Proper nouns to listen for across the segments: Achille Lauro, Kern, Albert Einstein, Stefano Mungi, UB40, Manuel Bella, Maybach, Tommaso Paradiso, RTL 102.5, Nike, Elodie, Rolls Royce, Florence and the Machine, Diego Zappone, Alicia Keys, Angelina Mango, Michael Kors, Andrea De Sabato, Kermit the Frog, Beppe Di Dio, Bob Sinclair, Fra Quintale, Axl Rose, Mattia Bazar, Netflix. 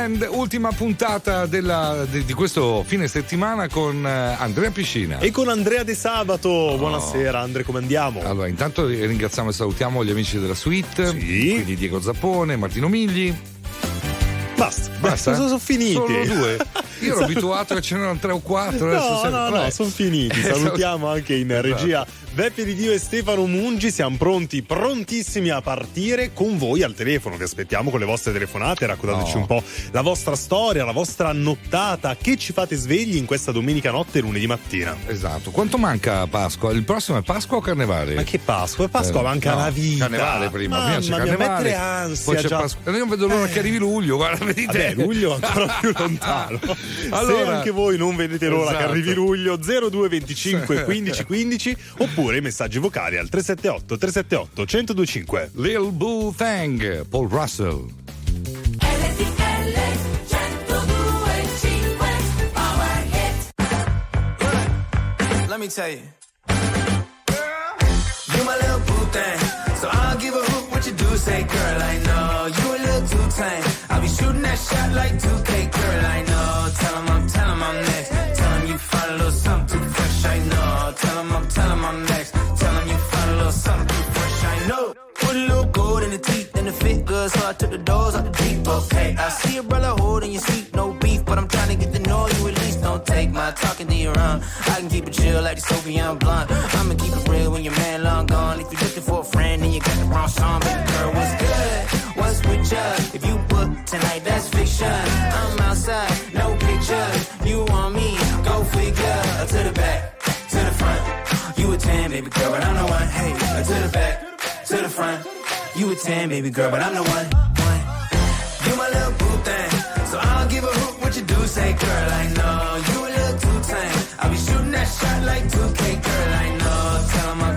Weekend, ultima puntata di questo fine settimana con Andrea Piscina e con Andrea De Sabato. Buonasera Andre, come andiamo? Allora, intanto ringraziamo e salutiamo gli amici della suite, sì. Quindi Diego Zappone, Martino Migli. Basta, sono finiti. Solo due. Io ero abituato che ce n'erano 3 o 4. No, sono finiti. Salutiamo anche in regia Beppe Di Dio e Stefano Mungi. Siamo pronti, prontissimi a partire con voi al telefono. Vi aspettiamo con le vostre telefonate. Raccontateci un po' la vostra storia, la vostra nottata. Che ci fate svegli in questa domenica notte e lunedì mattina? Esatto. Quanto manca Pasqua? Il prossimo è Pasqua o Carnevale? Ma che Pasqua? Pasqua manca la vita. Carnevale prima. Mamma mia, mettere ansia. Poi c'è Pasqua. Io non vedo l'ora che arrivi luglio. Guarda, vedete. Luglio è ancora più lontano. Allora, se anche voi non vedete l'ora che arrivi luglio, 02 25 15 15, oppure messaggi vocali al 378 378 1025. Lil Boo Thang, Paul Russell. Let me tell you, you my little boo thang, so I'll give a hoot what you do say, girl. I know you a little too tame. I'll be shooting that shot like 2K, girl. I know. Tell 'em I'm next. Tell 'em you find a little something too fresh. I know. Tell 'em I'm next. Tell 'em you find a little something too fresh. I know. Put a little gold in the teeth and the fit good, so I took the doors out the deep. Okay, I see a brother holding your seat, no beef, but I'm trying to get to know you at least. Don't take my talking to your own. I can keep it chill like the Soviet blonde. I'ma keep it real when your man long gone. If you're looking for a friend and you got the wrong song, baby girl, what's good? What's with ya? If you book tonight, that's fiction. I'm outside, no pictures. You want me? Go figure. To the back, to the front. You a 10, baby girl, but I'm the one. Hey, to the back. To the front, you a 10, baby girl, but I'm the one. You my little boo thing, so I'll give a hoot what you do say, girl. I know you a little too tame. I'll be shooting that shot like 2K, girl. I know. Tell 'em I'm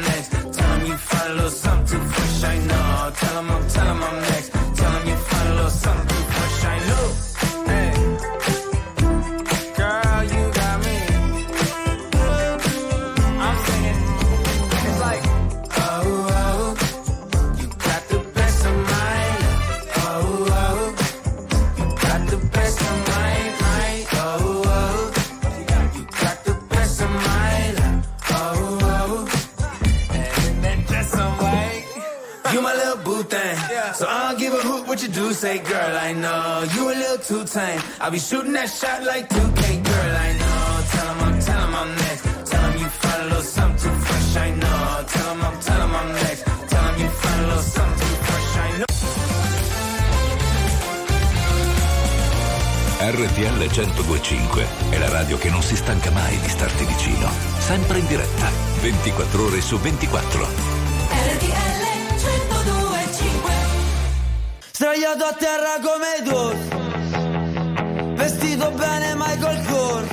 next. Tell 'em you find a little something too fresh. I know. Tell 'em I'm next. Tell 'em you find a little something too fresh. I know. Hey, girl, you got me. I'm singing. It's like. So I'll give a hoot what you do say, girl. I know you a little too tame. I'll be shooting that shot like 2K, girl. I know. Tell 'em I'm next. Tell 'em you find a little something too fresh. I know. Tell 'em I'm next. Tell 'em you find a little something too fresh. I know. RTL 102.5 è la radio che non si stanca mai di starti vicino. Sempre in diretta, 24 ore su 24. Sdraiato a terra come i Doors, vestito bene Michael Kors.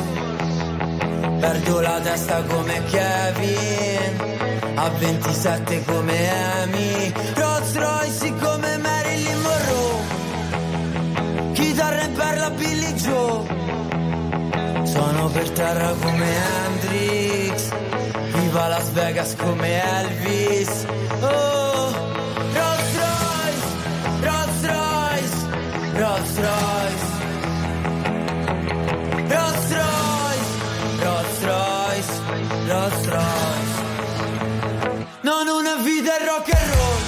Perdo la testa come Kevin, a 27 come Amy. Rolls Royce come Marilyn Monroe, chitarra in perla Billy Joe. Sono per terra come Hendrix, viva Las Vegas come Elvis. Oh, Rolls Royce, Rolls Royce, Rolls Royce, Rolls Royce. Non una vita è rock and roll,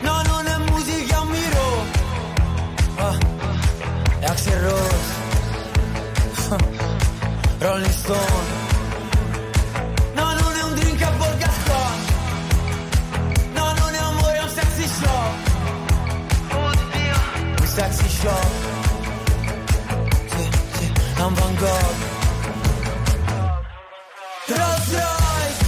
no, non è musica un miro. È Axl Rose, Rolling Stone. No, non è un drink a Borgaston, no, non è amore, è un sexy show. Sexy shop, sì, I'm Van Gogh. Rolls Royce,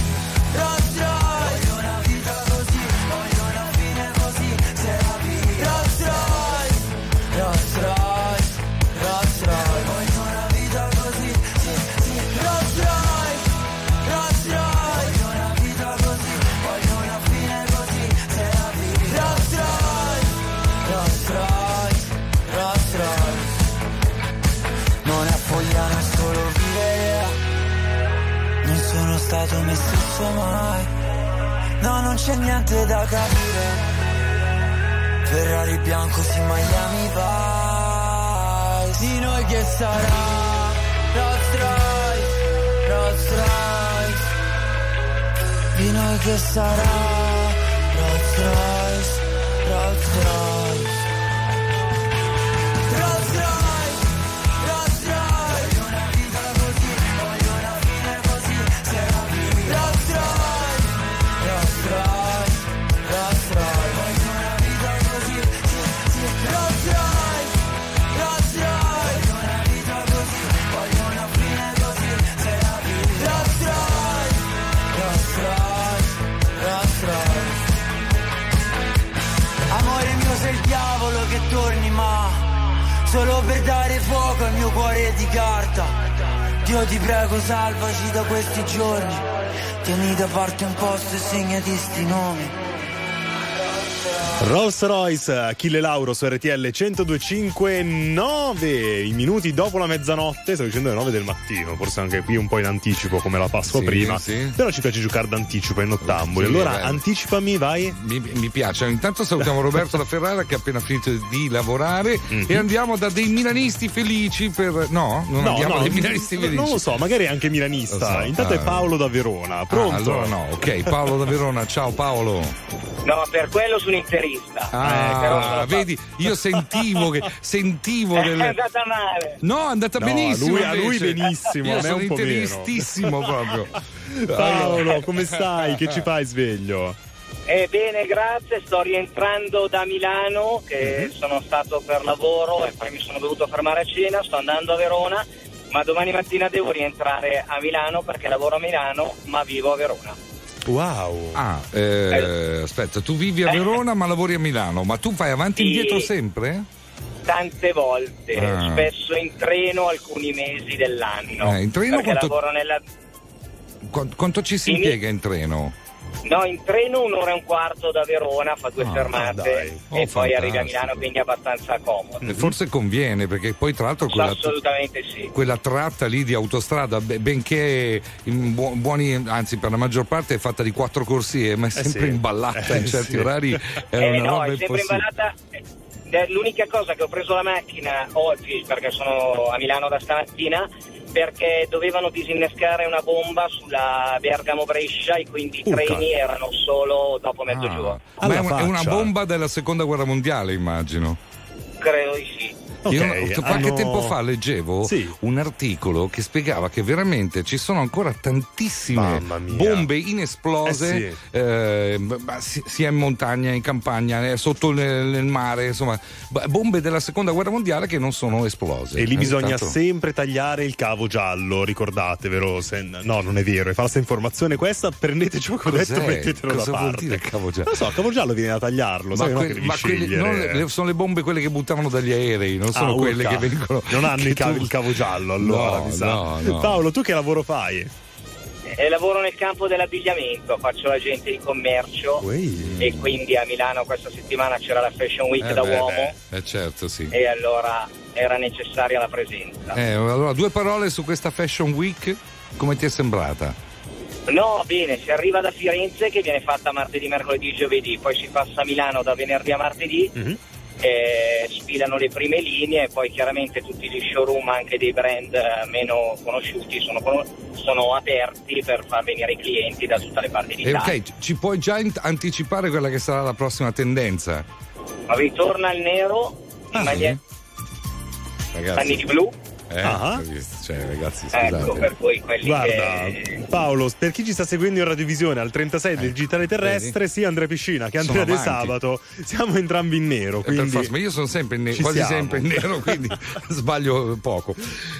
Rolls Royce. Voglio una vita così, voglio una fine così, se la vita. Rolls Royce, Rolls Royce, Rolls Royce. Voglio una vita così, sì. Rolls Royce, Rolls Royce. Voglio una vita così, voglio una fine così, se la vita. Rolls Royce, Rolls Royce. Non è fogliana, è solo vivere. Non sono stato me stesso mai. No, non c'è niente da capire. Ferrari bianco, sì, Miami Vice. Di noi che sarà? Rolls Royce, Rolls Royce. Di noi che sarà? Rolls Royce, Rolls Royce. Solo per dare fuoco al mio cuore di carta. Dio ti prego salvaci da questi giorni. Tieni da parte un posto e segnati sti nomi. Rolls Royce, Achille Lauro su RTL 102.5, 9 i minuti dopo la mezzanotte, sto dicendo le 9 del mattino, forse anche qui un po' in anticipo come la Pasqua, sì, prima, sì. Però ci piace giocare d'anticipo, in nottamboli, sì, allora anticipami, vai. Mi piace, intanto salutiamo Roberto La Ferrara che ha appena finito di lavorare, mm-hmm. E andiamo da dei milanisti felici per... No, dei milanisti felici. Non lo so, magari è anche milanista, so, intanto è Paolo da Verona, pronto? Allora no, ok, Paolo da Verona, ciao Paolo. No, per quello sono interessato. Ah, vedi, io sentivo che è andata male. No, è andata benissimo. A lui benissimo. Io sono interistissimo proprio. Paolo, come stai? Che ci fai sveglio? Bene, grazie. Sto rientrando da Milano, che sono stato per lavoro e poi mi sono dovuto fermare a cena. Sto andando a Verona, ma domani mattina devo rientrare a Milano perché lavoro a Milano, ma vivo a Verona. Wow. Aspetta, tu vivi a Verona ma lavori a Milano, ma tu fai avanti e indietro sempre? Tante volte, spesso in treno alcuni mesi dell'anno. In treno quanto... lavoro nella... Quanto ci si impiega in treno? No, in treno 1 ora e un quarto da Verona, fa 2 fermate e poi arrivi a Milano, quindi è abbastanza comodo. Forse conviene, perché poi tra l'altro assolutamente sì. Quella tratta lì di autostrada, benché in buoni, anzi per la maggior parte è fatta di 4 corsie, ma è sempre imballata in certi orari. È sempre imballata. L'unica cosa che ho preso la macchina oggi, perché sono a Milano da stamattina, perché dovevano disinnescare una bomba sulla Bergamo-Brescia e quindi i treni erano solo dopo mezzogiorno. Ma è una bomba della seconda guerra mondiale, immagino. Credo di sì. Okay, io qualche tempo fa leggevo un articolo che spiegava che veramente ci sono ancora tantissime bombe inesplose, sia in montagna, in campagna, sotto nel mare, insomma bombe della seconda guerra mondiale che non sono esplose. E lì bisogna sempre tagliare il cavo giallo, ricordate, vero? No, non è vero, è falsa informazione questa, prendete ciò che ho detto, mettetelo da parte. Cosa vuol dire cavo giallo? Non so, cavo giallo viene da tagliarlo, sono le bombe quelle che buttavano dagli aerei, non sono quelle che vengono. Non hanno il cavo giallo, allora mi sa. No. Paolo, tu che lavoro fai? Lavoro nel campo dell'abbigliamento, faccio l'agente di commercio e quindi a Milano questa settimana c'era la Fashion Week da uomo. Certo, sì. E allora era necessaria la presenza. Allora 2 parole su questa Fashion Week, come ti è sembrata? No, bene, si arriva da Firenze che viene fatta martedì, mercoledì, giovedì, poi si passa a Milano da venerdì a martedì. Mm-hmm. Sfilano le prime linee e poi chiaramente tutti gli showroom anche dei brand meno conosciuti sono aperti per far venire i clienti da tutte le parti d'Italia. Ok, ci puoi già anticipare quella che sarà la prossima tendenza? Ritorna il nero, magliette di blu. Cioè, ragazzi, scusate. Ecco, per voi quelli Paolo, per chi ci sta seguendo in radiovisione al 36 del digitale terrestre, sia Andrea Piscina che Andrea De Sabato, siamo entrambi in nero, quindi ma io sono sempre in nero, sempre in nero, quindi sbaglio poco.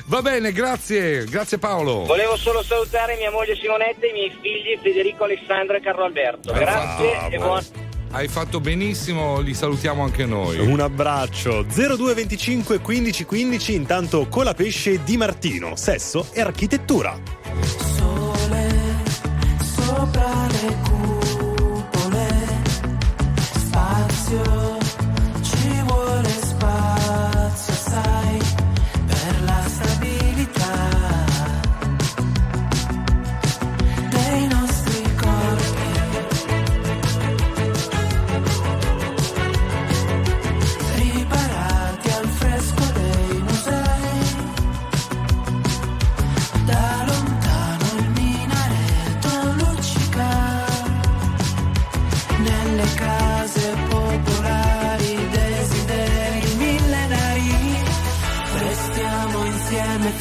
Va bene, grazie Paolo. Volevo solo salutare mia moglie Simonetta e i miei figli Federico, Alessandro e Carlo Alberto. Grazie e buon... Hai fatto benissimo, li salutiamo anche noi. Un abbraccio. 0225 15 15, intanto Colapesce Dimartino, sesso e architettura. Sole sopra le cupole, spazio.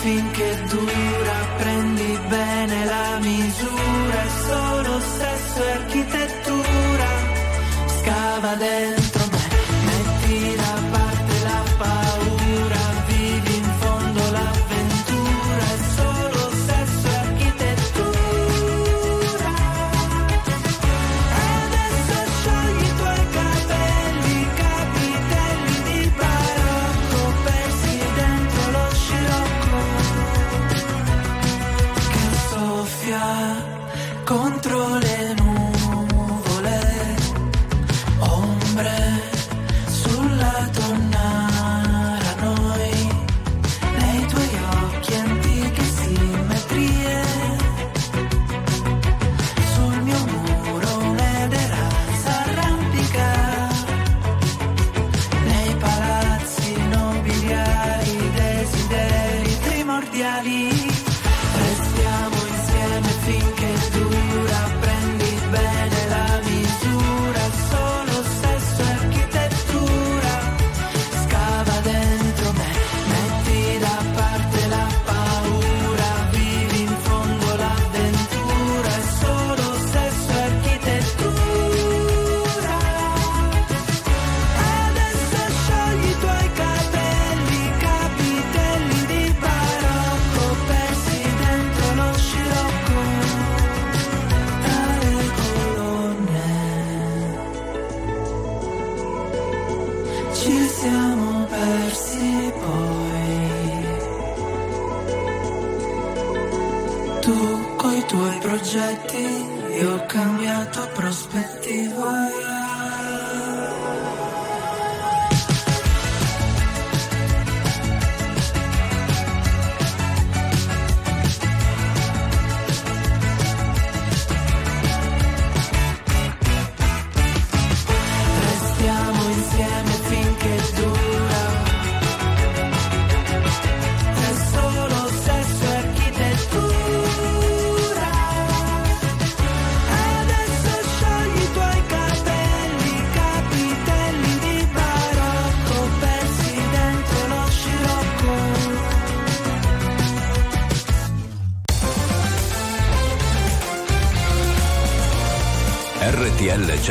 finché dura, prendi bene la misura, è solo sesso e architettura, scava dentro me, metti da parte la paura, vivi in fondo l'avventura, è solo sesso e architettura, adesso sciogli i tuoi capelli, capitelli di barocco, persi dentro lo scirocco, che soffia contro le nuvole, ombre sulla tonnara, noi nei tuoi occhi antiche simmetrie, sul mio muro un'edera s'arrampica, nei palazzi nobiliari desideri primordiali, restiamo insieme finché dura, prendi bene la misura, solo sesso e architettura, scava dentro me, metti da parte la paura, vivi in fondo l'avventura, è solo sesso e architettura, adesso sciogli i tuoi capelli, capitelli di barocco, persi dentro lo scirocco, tra le colonne ci siamo persi, poi tu coi tuoi progetti, io ho cambiato prospettiva. Restiamo insieme finché dura, è solo sesso e architettura, adesso sciogli i tuoi capelli, capitelli di barocco, persi dentro lo scirocco. RTL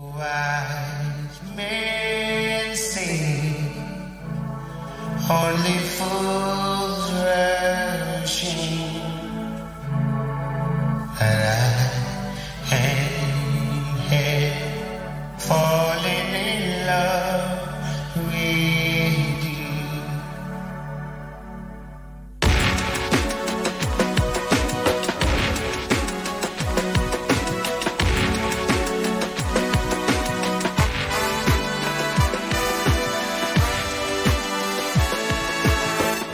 Wise men say only fools rush in, and I am here falling in love with you.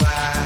Why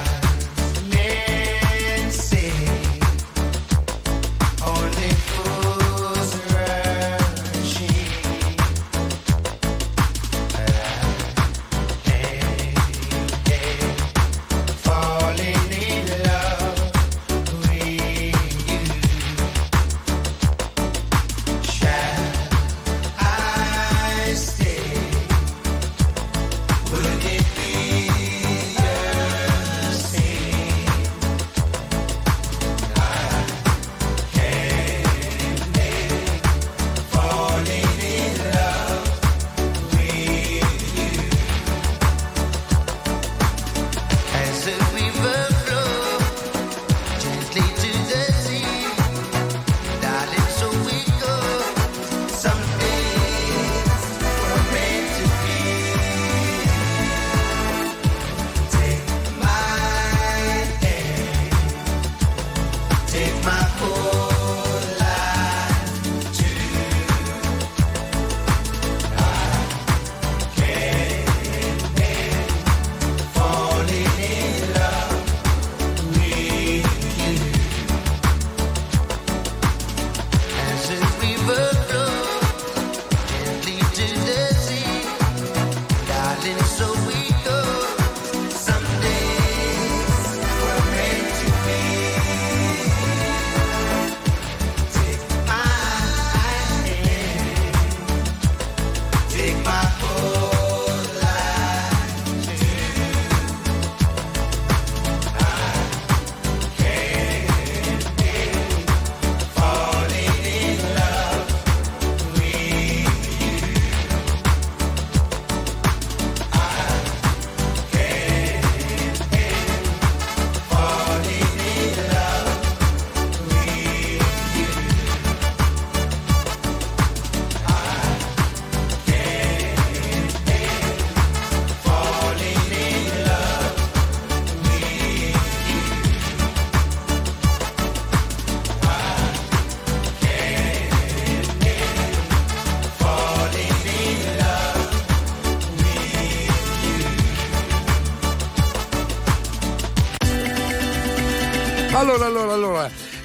Allora,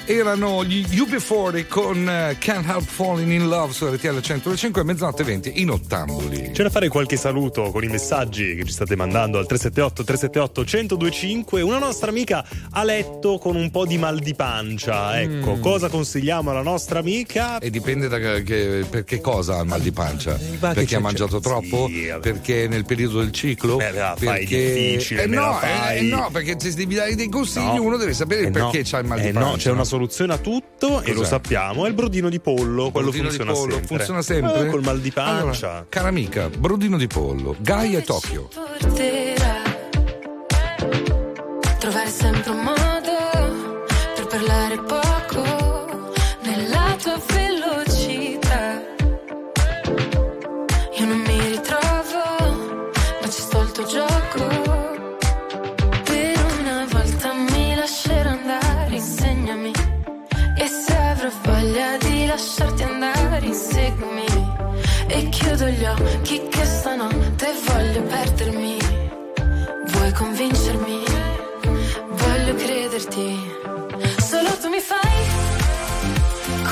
erano gli UB40 con Can't Help Falling in Love su RTL 105 a 00:20 in Ottamboli. C'è da fare qualche saluto con i messaggi che ci state mandando al 378 378 1025. Una nostra amica ha letto con un po' di mal di pancia, ecco, cosa consigliamo alla nostra amica? E dipende da per che cosa ha il mal di pancia, perché ha mangiato troppo, perché nel periodo del ciclo, fai difficile, no, perché se devi dare dei consigli uno deve sapere perché c'ha il mal di pancia. C'è una soluzione a tutto. Cos'è? E lo sappiamo, è il brodino di pollo, quello funziona, pollo, sempre. Funziona sempre col mal di pancia. Allora, cara amica, brodino di pollo, Gaia e Tokyo. Porterà trovare sempre un modo per parlare poco nella tua velocità. Io non mi ritrovo, ma ci sto al tuo gioco. Per una volta mi lascerò andare, insegnami. E se avrò voglia di lasciarti andare, inseguimi. E chiudo gli occhi che stanotte voglio perdermi. Vuoi convincermi? Voglio crederti. Solo tu mi fai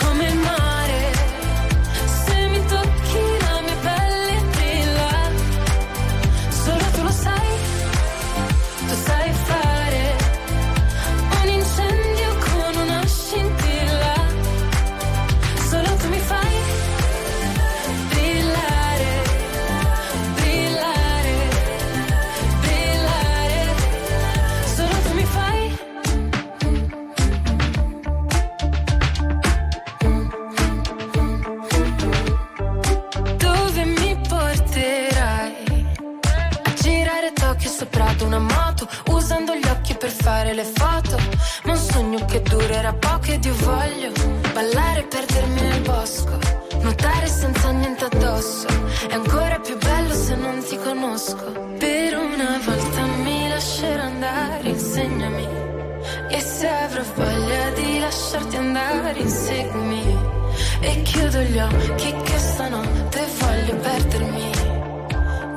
come il mare. Se mi tocchi la mia pelle brilla. Solo tu lo sai. Tu sai fare un incendio con una scintilla. Solo tu mi fai brillare, brillare, brillare. Solo tu mi fai. Dove mi porterai? A girare Tokyo sopra ad una moto, usando gli occhi per fare le foto. Ma un sogno che durerà poco ed io voglio ballare e perdermi nel bosco. Nuotare senza niente addosso è ancora più bello se non ti conosco. Per una volta mi lascerò andare, insegnami. E se avrò voglia di lasciarti andare, inseguimi. E chiudo gli occhi che stanotte voglio perdermi.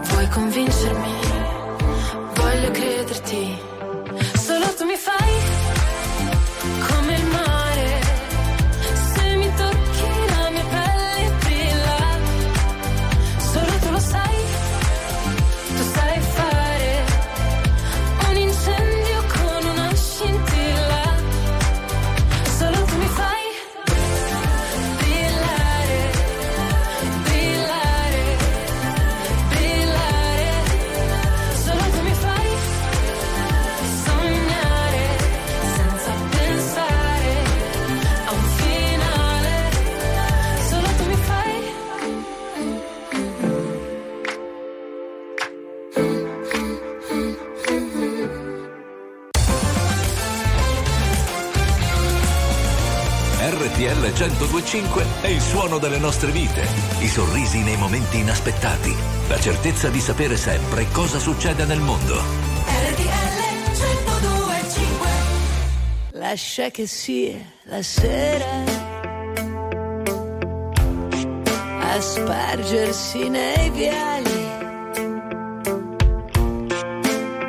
Vuoi convincermi? Voglio crederti. Solo tu mi fai come il mare. Se mi tocchi la mia pelle, lo sai, tu sai fare un incendio con una scintilla. Solo tu mi fai brillare, brillare, brillare. Solo tu mi fai sognare senza pensare a un finale. Solo tu mi fai. RTL 102.5 è il suono delle nostre vite, i sorrisi nei momenti inaspettati, la certezza di sapere sempre cosa succede nel mondo. RTL 102.5. Lascia che sia la sera a spargersi nei viali,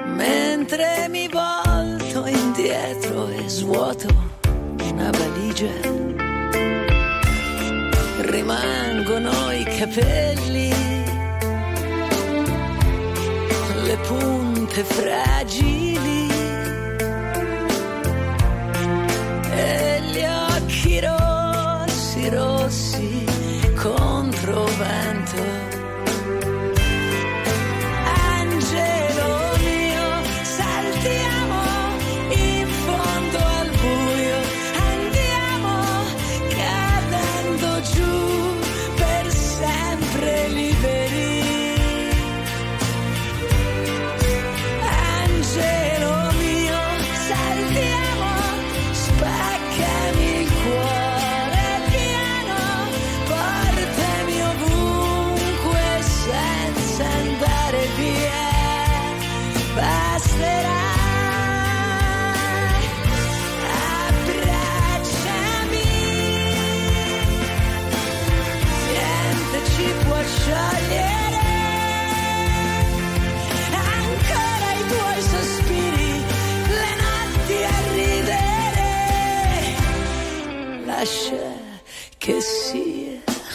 mentre mi volto indietro e svuoto una valigia. Rimangono i capelli, le punte fragili e gli occhi rossi, rossi contro vento. Angelo mio, saltiamo in fondo al buio, andiamo cadendo giù. Liberi, Angelo.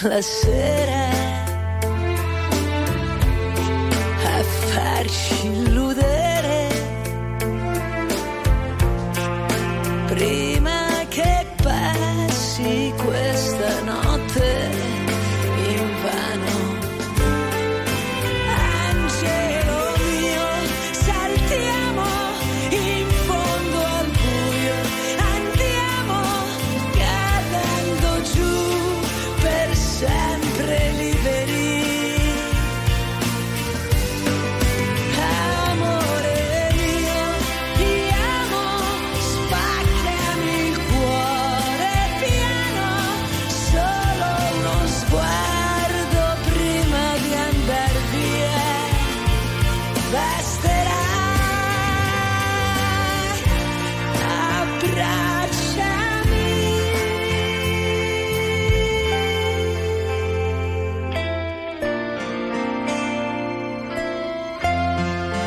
la sera a farci illudere prima che passi questa notte in vano. Angelo mio, saltiamo in fondo al buio, andiamo cadendo giù per sempre liberi. Amore mio, ti amo, spaccami il cuore piano, solo uno sguardo prima di andar via basterà. Abbracciami,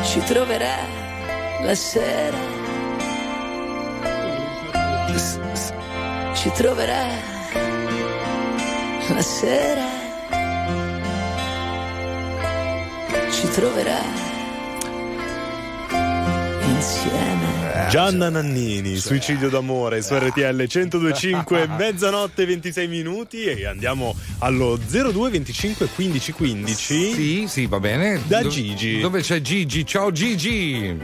ci troverà la sera, ci troverà la sera, ci troverà insieme. Gianna Nannini, Suicidio d'amore su RTL 102.5, mezzanotte 26 minuti e andiamo allo 02 25 15 15. Sì, va bene. Da Gigi. Dove c'è Gigi? Ciao Gigi.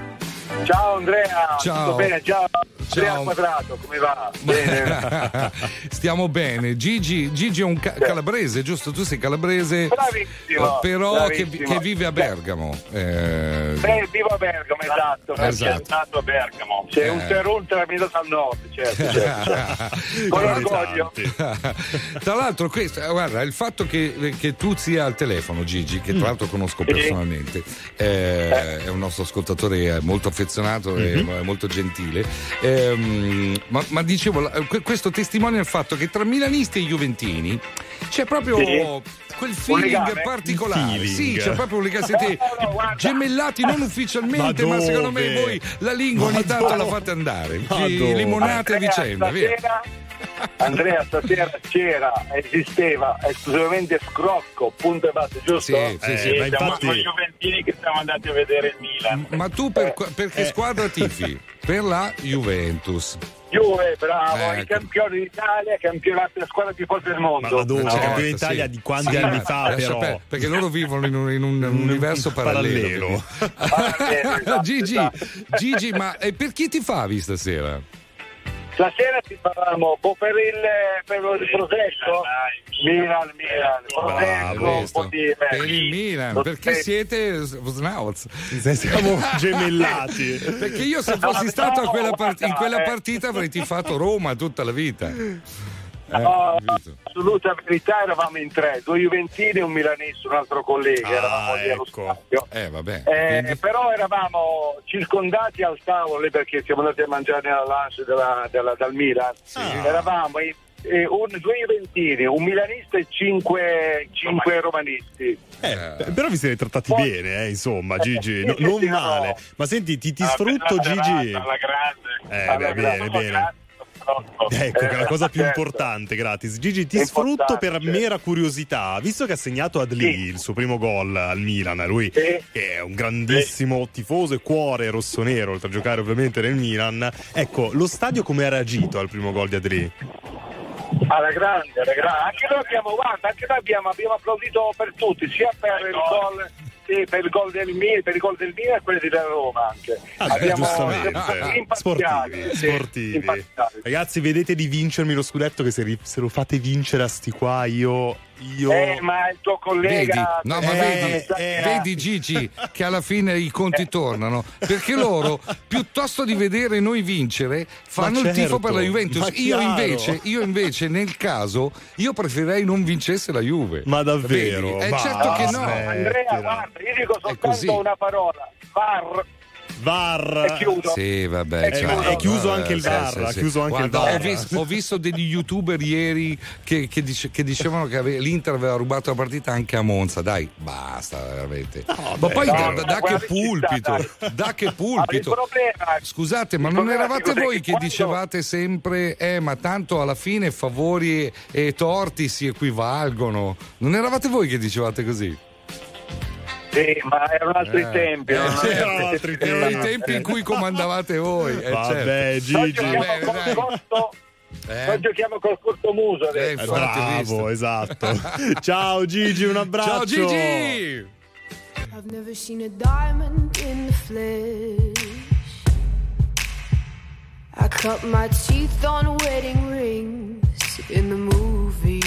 Ciao Andrea. Ciao. Tutto bene? Ciao. Andrea Quadrato, come va? Bene. Stiamo bene. Gigi è un calabrese, giusto? Tu sei calabrese. Bravissimo. Però bravissimo. Che vive a Bergamo. Beh, vivo a Bergamo, esatto. È nato a Bergamo. C'è un ultra venuto dal nord, certo. Con orgoglio. Tra l'altro, guarda, il fatto che tu sia al telefono, Gigi, che tra l'altro conosco personalmente, è un nostro ascoltatore molto affezionato e molto gentile. Ma dicevo, questo testimonia il fatto che tra milanisti e juventini c'è proprio quel feeling particolare. Feeling. Sì, c'è proprio un legame. Siete gemellati non ufficialmente, ma secondo me voi la lingua ogni tanto la fate andare. Limonate a vicenda. Andrea, stasera esisteva esclusivamente scrocco, punto e basta, giusto? Sì, ma infatti con i juventini che siamo andati a vedere il Milan. Ma tu per che squadra tifi? Per la Juventus. Juve, bravo, ecco. I campioni d'Italia, campionato della squadra più forte del mondo. Ma dove? Campioni d'Italia di quanti anni fa, però? Perché loro vivono in un universo parallelo. Gigi, ma per chi ti favi stasera? Stasera ti parliamo per il progetto Milan, perché siete snauts, siamo gemellati. Perché io se fossi stato in quella partita avrei tifato Roma tutta la vita. Assoluta verità, eravamo in tre, due juventini, un milanista, un altro collega, eravamo lì allo spazio. Però eravamo circondati al tavolo perché siamo andati a mangiare nella lunch dal Milan. Sì. Eravamo due juventini, un milanista e cinque romanisti. Però vi siete trattati bene, insomma, Gigi, non male. No. Ma senti, ti sfrutto, Gigi. Alla grande. Bene. Ecco, che è la cosa più importante, gratis. Gigi, ti sfrutto per mera curiosità, visto che ha segnato Adli il suo primo gol al Milan, lui che è un grandissimo tifoso e cuore rossonero, oltre a giocare ovviamente nel Milan. Ecco, lo stadio come ha reagito al primo gol di Adli? Alla grande. Anche noi abbiamo applaudito per tutti, sia per il gol. Per il gol del Milan, e quelli della Roma anche. Abbiamo sportivi. Ragazzi, vedete di vincermi lo scudetto, che se lo fate vincere a sti qua io ma il tuo collega vedi Gigi che alla fine i conti tornano, perché loro piuttosto di vedere noi vincere fanno il tifo per la Juventus. Io invece nel caso io preferirei non vincesse la Juve. Ma davvero? Certo che no. Andrea, guarda, io dico soltanto una parola: VAR. VAR. Sì, vabbè, è chiuso anche il VAR. Ho visto degli youtuber ieri che dicevano che l'Inter aveva rubato la partita anche a Monza. Dai, basta, veramente. No, ma poi da che pulpito? Da che pulpito? Scusate, ma non eravate voi che dicevate sempre ma tanto alla fine favori e torti si equivalgono? Non eravate voi che dicevate così? Sì, ma erano altri tempi. Erano i tempi in cui comandavate voi. Vabbè, certo. Gigi. Poi giochiamo col corto muso adesso. Bravo, esatto. Ciao Gigi, un abbraccio. Ciao Gigi. I've never seen a diamond in the flesh. I cut my teeth on wedding rings in the movies.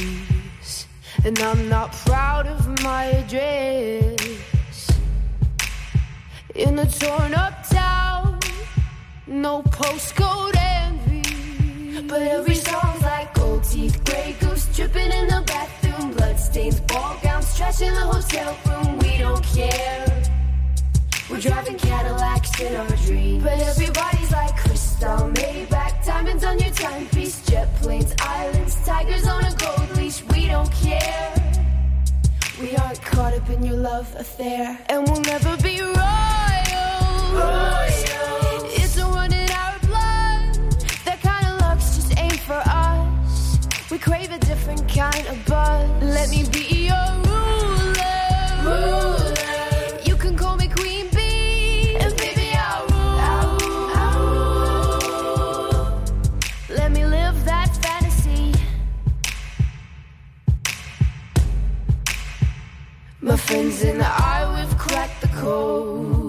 And I'm not proud of my address. In a torn up town, no postcode envy. But every song's like gold teeth, grey goose dripping in the bathroom, bloodstains, ball gowns, trash in the hotel room. We don't care. We're driving Cadillacs in our dreams. But everybody's like crystal, Maybach, diamonds on your timepiece, jet planes, islands, tigers on a gold leash. We don't care. We aren't caught up in your love affair, and we'll never be royal. It's a run in our blood. That kind of love's just ain't for us. We crave a different kind of buzz. Let me be your ruler. You can call me Queen Bee, and baby I'll rule. Let me live that fantasy. My friends and I, we've cracked the code.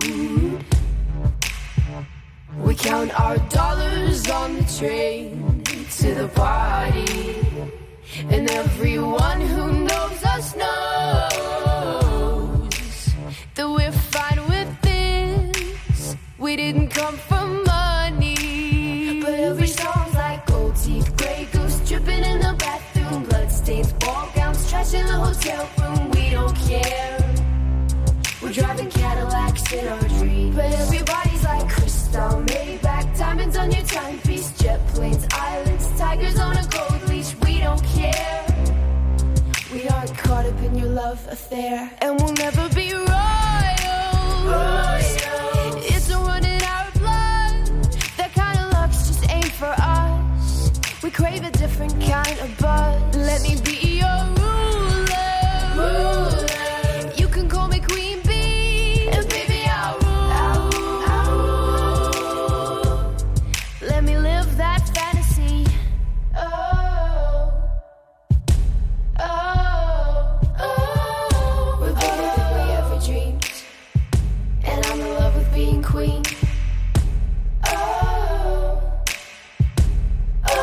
We count our dollars on the train to the party, and everyone who knows us knows that we're fine with this. We didn't come for money. But every song's like gold teeth, grey goose dripping in the bathroom, bloodstains, ball gowns, trash in the hotel room. We don't care. We're driving Cadillacs in our dreams. But everybody's like crystal, Maybach, diamonds on your timepiece, jet planes, islands, tigers on a gold leash. We don't care. We aren't caught up in your love affair, and we'll never be royal. It's a run in our blood. That kind of luck's just ain't for us. We crave a different kind of buzz. Let me be your ruler. You can call me Queen Bee, and baby I'll rule. Let me live that fantasy. Oh, oh, oh. We're better than we ever dreamed, and I'm in love with being queen. Oh, oh,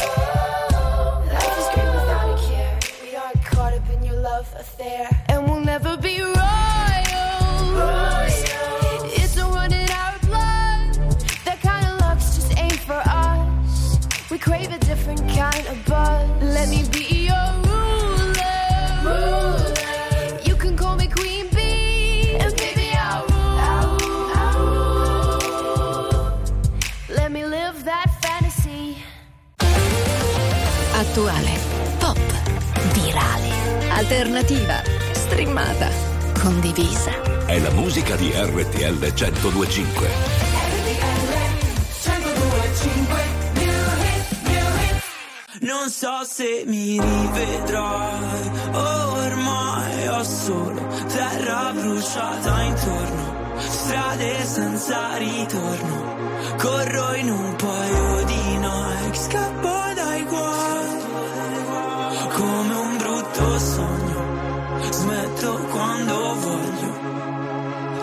oh. Life is great without a care. We aren't caught up in your love affair. Never be royal. It's a run in our blood. That kind of luck's just ain't for us. We crave a different kind of buzz. Let me be your ruler. You can call me Queen Bee, and baby I'll rule. Let me live that fantasy. Attuale, pop, virale, alternativa, streamata, condivisa. È la musica di RTL 102.5. RTL 102.5. Non so se mi rivedrai, ormai ho solo terra bruciata intorno, strade senza ritorno, corro in un paio di Nike, scappo dai guai, come un brutto sogno. Smetto quando voglio.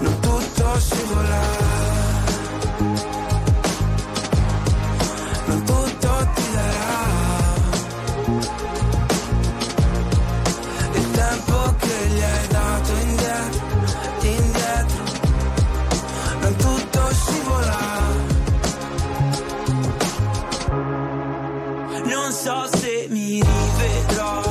non tutto scivola, non tutto ti darà. Non so se mi rivedrò,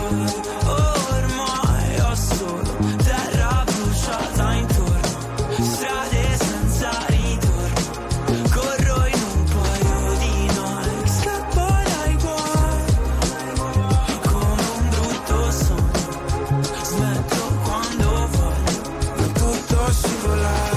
ormai ho solo terra bruciata intorno, strade senza ritorno, corro in un paio di noi, scappo dai guai, come un brutto sogno, smetto quando voglio, non tutto scivolare.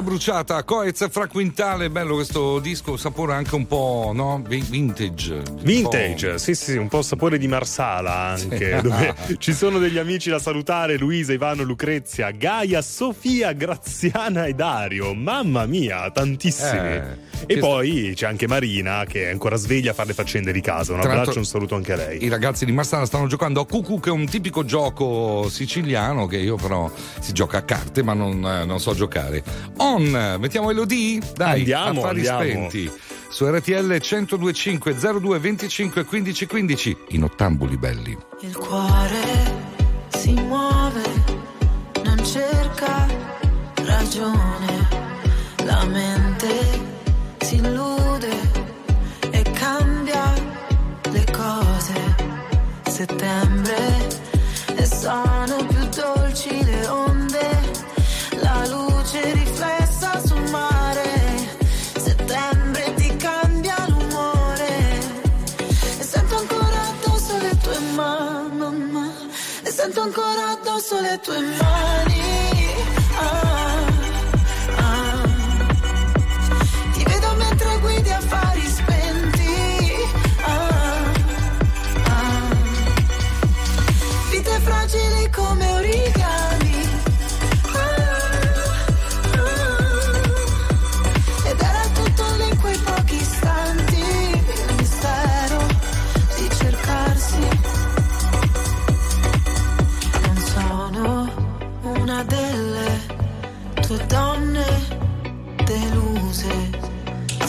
Bruciata, Coez, Fra Quintale, bello questo disco, sapore anche un po', no? Vintage, sì, un po' sapore di Marsala anche, sì. Dove ci sono degli amici da salutare, Luisa, Ivano, Lucrezia, Gaia, Sofia, Graziana e Dario, mamma mia, tantissimi. E poi c'è anche Marina che è ancora sveglia a fare le faccende di casa, un abbraccio, un saluto anche a lei. I ragazzi di Marsala stanno giocando a Cucù, che è un tipico gioco siciliano che io però si gioca a carte ma non so giocare. Mettiamo Elodie? Dai, andiamo. Spenti. Su RTL 102.5 02 25 15 15 i nottambuli belli. Il cuore si muove, non cerca ragione, la mente si illude e cambia le cose. Settembre e sono più dolci le onde, la luce riflessa sul mare. Settembre ti cambia l'umore e sento ancora addosso le tue mani, mamma. E sento ancora addosso le tue mani. Ti vedo mentre guidi affari spenti. Vite fragili come origami. Una delle tue donne deluse,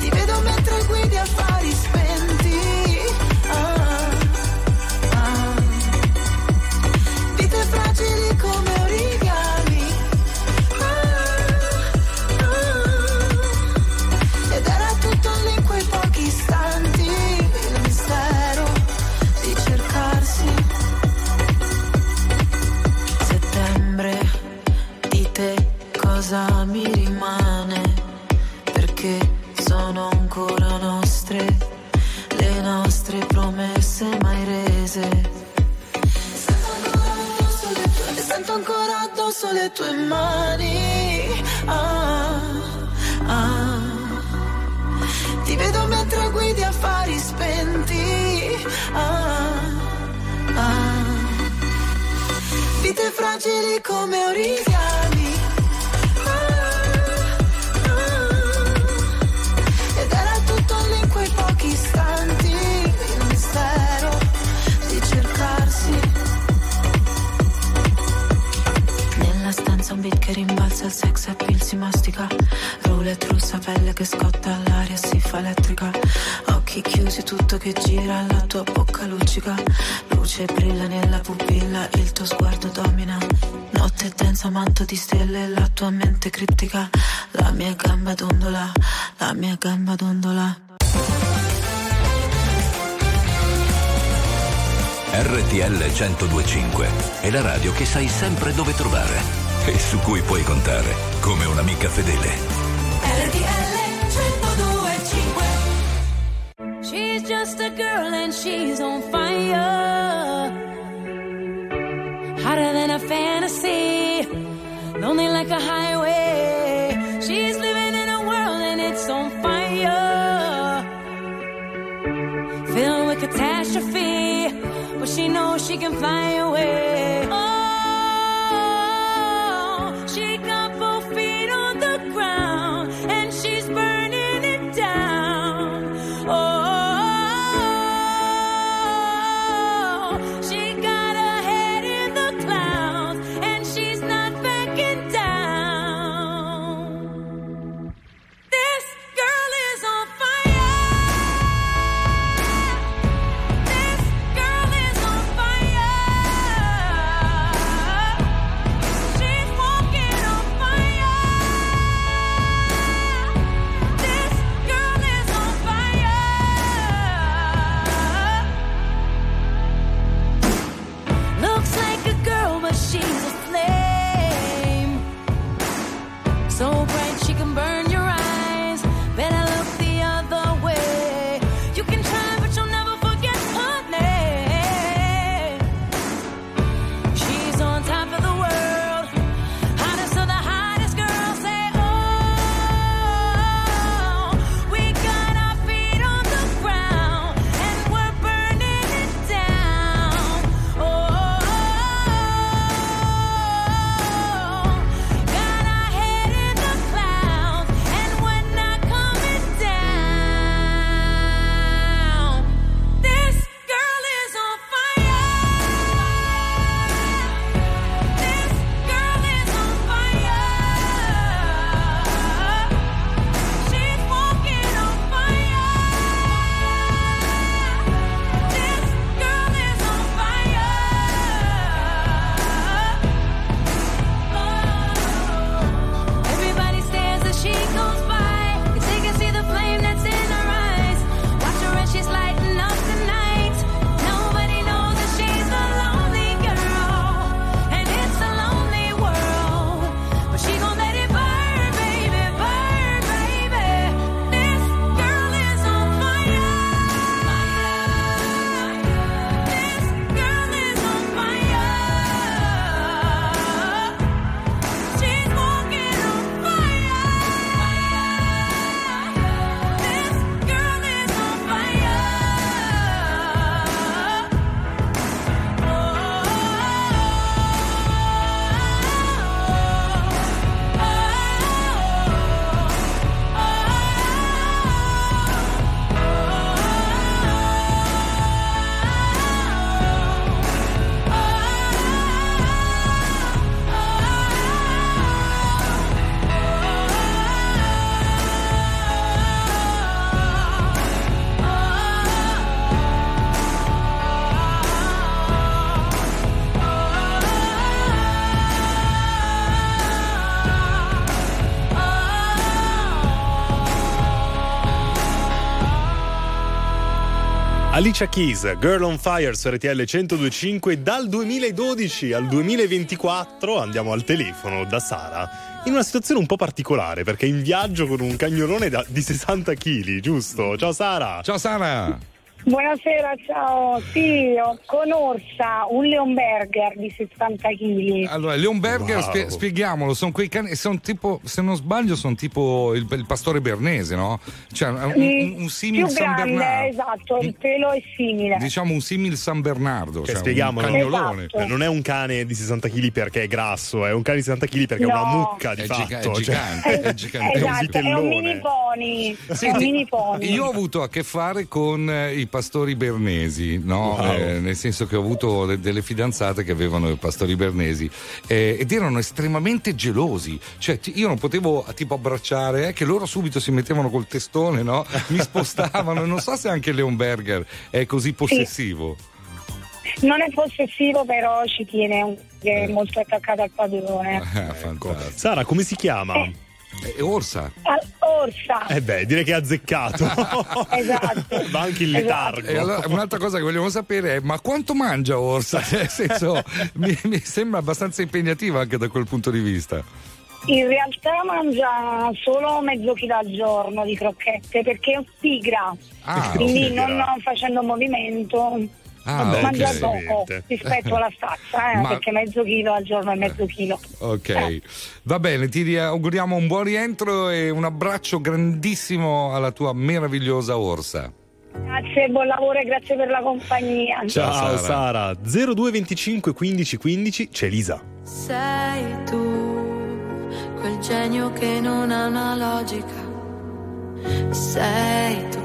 ti vedo mentre guidi affari spenti, vite fragili come origami, ed era tutto lì in quei pochi istanti, il mistero di cercarsi. Settembre, di te cosa mi rimane, perché sono ancora nostre le nostre promesse mai rese. Sento ancora addosso le tue mani, ti vedo mentre guidi affari spenti, vite fragili come origami. Ed era tutto lì in quei pochi istanti, il mistero di cercarsi. Nella stanza un beat che rimbalza, il sex appeal si mastica, roulette russa, pelle che scotta, l'aria si fa elettrica, occhi chiusi, tutto che gira, la tua bocca luccica, luce brilla nella pupilla, il tuo sguardo domina, notte densa, manto di stelle, la tua mente criptica, la mia gamba dondola, la mia gamba dondola. RTL 102.5 è la radio che sai sempre dove trovare e su cui puoi contare come un'amica fedele. RTL 102.5. She's just a girl and she's on fire, hotter than a fantasy, lonely like a highway. She's living in a world and it's on fire, filled with catastrophe, but she knows she can fly away. Oh, she got both feet on the ground and she's burning it down. Oh, she got her head in the clouds and she's not backing down. This girl is on fire. Alicia Keys, Girl on Fire su RTL 102.5. Dal 2012 al 2024 andiamo al telefono da Sara in una situazione un po' particolare perché è in viaggio con un cagnolone di 60 kg, giusto? Ciao Sara! Ciao Sara! Buonasera, ciao. Sì, con Orsa, un Leonberger di 70 kg. Allora, Leonberger, wow, spieghiamolo, sono quei cani, sono tipo, se non sbaglio, sono tipo il pastore bernese, no? Cioè, un simil San Bernardo. Esatto, il pelo è simile. Diciamo un simil San Bernardo. Cioè, spieghiamolo, un cagnolone. Esatto. Non è un cane di 60 kg perché è grasso, è un cane di 60 kg perché no, è una mucca di fatto. È gigante. Esatto, è un mini pony. Senti, io ho avuto a che fare con i pastori bernesi, no? Wow. Nel senso che ho avuto delle fidanzate che avevano i pastori bernesi, ed erano estremamente gelosi, cioè io non potevo tipo abbracciare, che loro subito si mettevano col testone, no? Mi spostavano. Non so se anche Leonberger è così possessivo. Sì. Non è possessivo, però ci tiene, che è molto attaccata al padrone. Sara, come si chiama? Orsa. Orsa. Eh beh, direi che è azzeccato. Esatto. Ma anche il letargo. E allora, un'altra cosa che vogliamo sapere è: ma quanto mangia Orsa? Nel senso, mi sembra abbastanza impegnativa anche da quel punto di vista. In realtà mangia solo mezzo chilo al giorno di crocchette, perché è pigra. Ah, quindi non facendo movimento. Ah, mangia poco rispetto alla stazza, perché mezzo chilo al giorno è mezzo chilo. Ok, va bene, ti auguriamo un buon rientro e un abbraccio grandissimo alla tua meravigliosa Orsa. Grazie, buon lavoro e grazie per la compagnia. Ciao Sara. 0225 15 15, c'è Elisa. Sei tu quel genio che non ha una logica, sei tu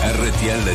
RTL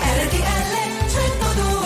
RTL 102.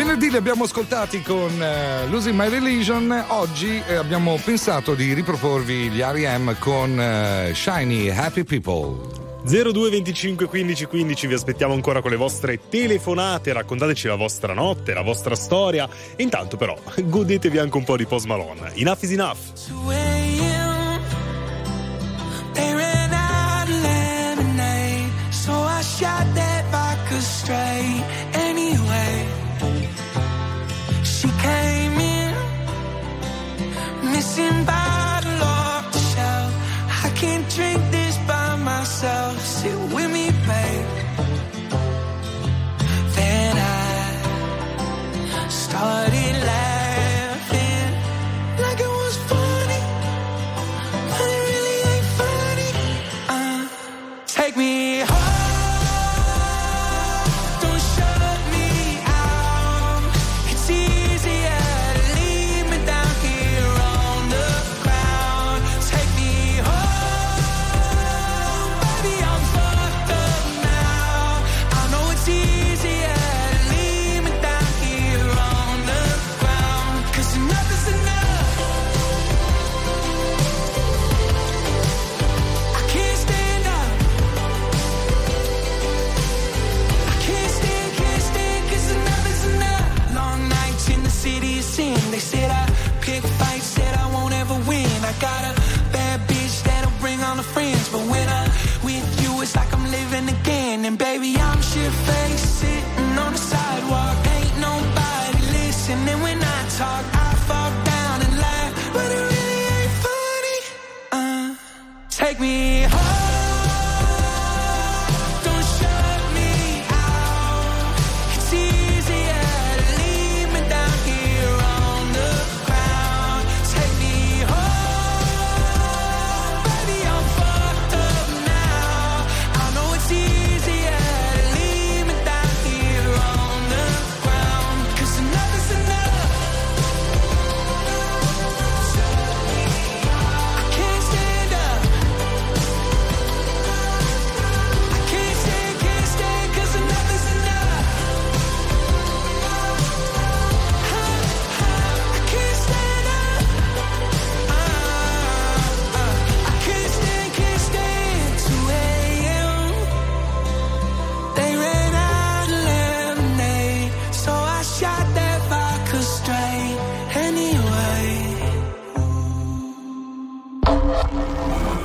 Venerdì li abbiamo ascoltati con Losing My Religion. Oggi abbiamo pensato di riproporvi gli R.E.M. con Shiny Happy People. 02 25 15 15, vi aspettiamo ancora con le vostre telefonate, raccontateci la vostra notte, la vostra storia. Intanto però godetevi anche un po' di Post Malone. Enough is enough. Shot that vodka straight anyway. She came in, missing bottle off the shelf. I can't drink this by myself. Sit with me, babe. Then I started laughing like it was funny, but it really ain't funny. Take me home.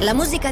La musica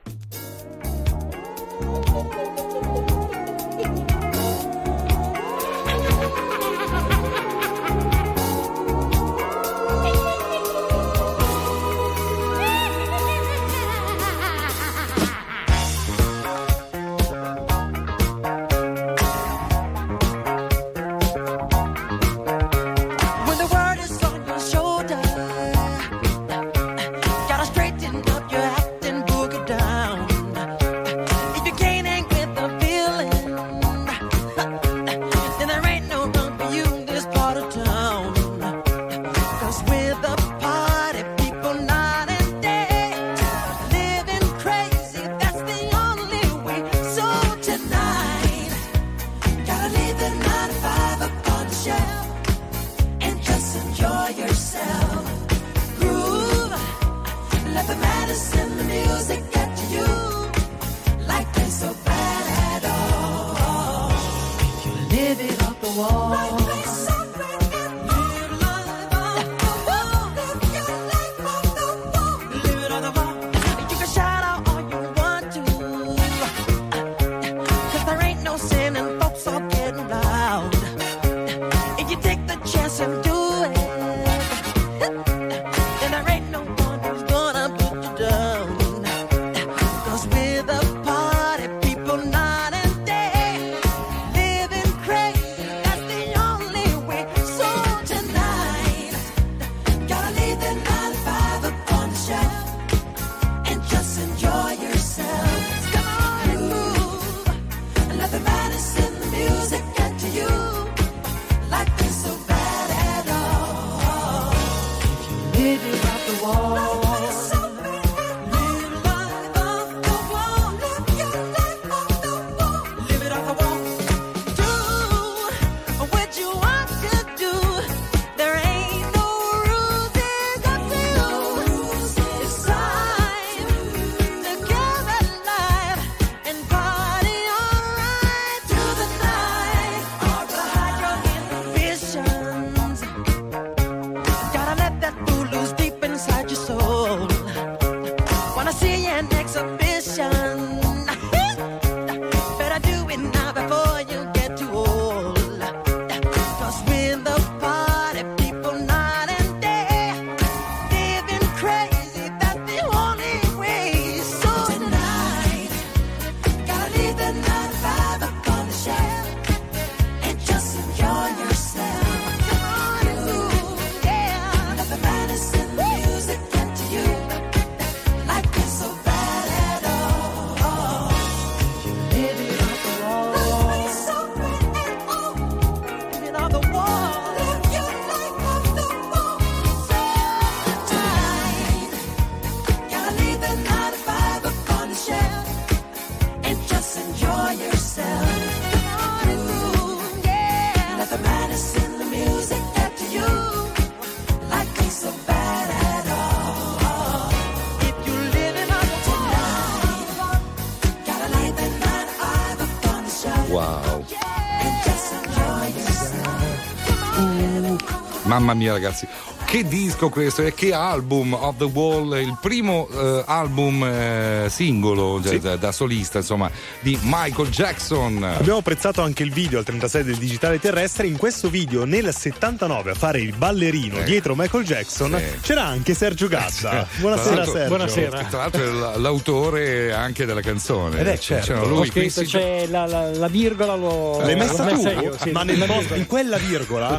Mamma mia ragazzi, che disco questo e che album, Off the Wall, il primo album singolo, sì, da solista insomma, di Michael Jackson. Abbiamo apprezzato anche il video al 36 del digitale terrestre. In questo video nel 79 a fare il ballerino dietro Michael Jackson c'era anche Sergio Gatta. Buonasera Sergio. Buonasera. Tra l'altro è l'autore anche della canzone. Ed è certo, lui, scritto, c'è la virgola, l'hai messa tu? Io, sì, ma in quella virgola,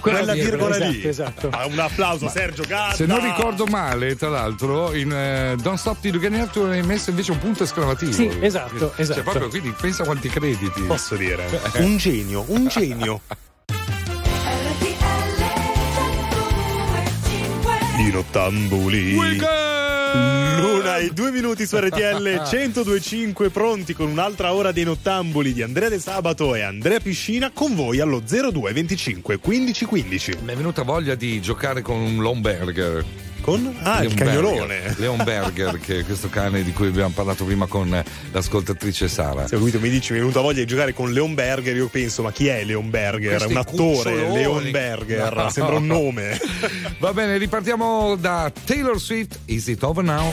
lì. Esatto. Un applauso Sergio Gatta. Se non ricordo male, tra l'altro, in Don't Stop Till You Get Enough tu hai messo invece un punto esclamativo. Sì, esatto. Cioè, proprio, quindi pensa quanti crediti. Posso dire, un genio. I Rottambuli. L'una e 2 minuti su RTL 102.5, pronti con un'altra ora dei Nottambuli di Andrea De Sabato e Andrea Piscina, con voi allo 02 25 15 15. Mi è venuta voglia di giocare con un Leonberger. Con? Il cagnolone Leonberger, che è questo cane di cui abbiamo parlato prima con l'ascoltatrice Sara. Se mi dici mi è venuta voglia di giocare con Leonberger, io penso, ma chi è Leonberger? È un attore, Leonberger, sembra un nome. Va bene, ripartiamo da Taylor Swift, Is It Over Now?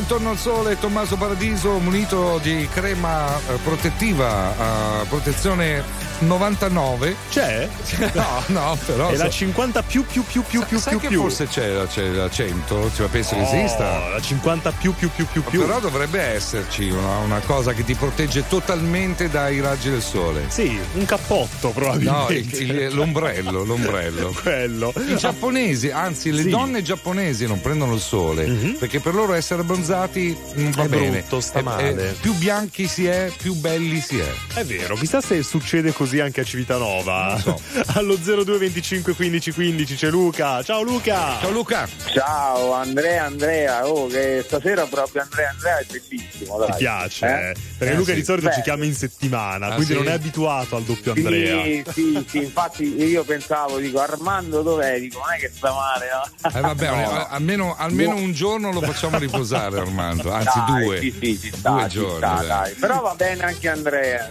Intorno al sole, Tommaso Paradiso munito di crema protettiva, protezione 99. C'è? No, però. E la 50 più. Forse c'è la 100, cioè penso che esista. La 50 più. Però dovrebbe esserci una cosa che ti protegge totalmente dai raggi del sole. Sì, un cappotto probabilmente. No, l'ombrello. Quello. I giapponesi, anzi le donne giapponesi non prendono il sole perché per loro essere bronzati non va bene. Brutto, sta male. Più bianchi si è, più belli si è. È vero, chissà se succede così anche a Civitanova. Non so. Allo 0225 15 15 c'è Luca. Ciao Luca. Ciao Andrea. Oh, che stasera proprio Andrea è bellissimo. Dai. Ti piace? Perché Luca di solito ci chiama in settimana, quindi non è abituato al doppio Andrea. Sì, infatti io pensavo, dico Armando dov'è? Dico, non è che sta male, no? Vabbè, no. Almeno un giorno lo facciamo riposare Armando, anzi dai, due. Sì, due giorni. Dai. Però va bene anche Andrea.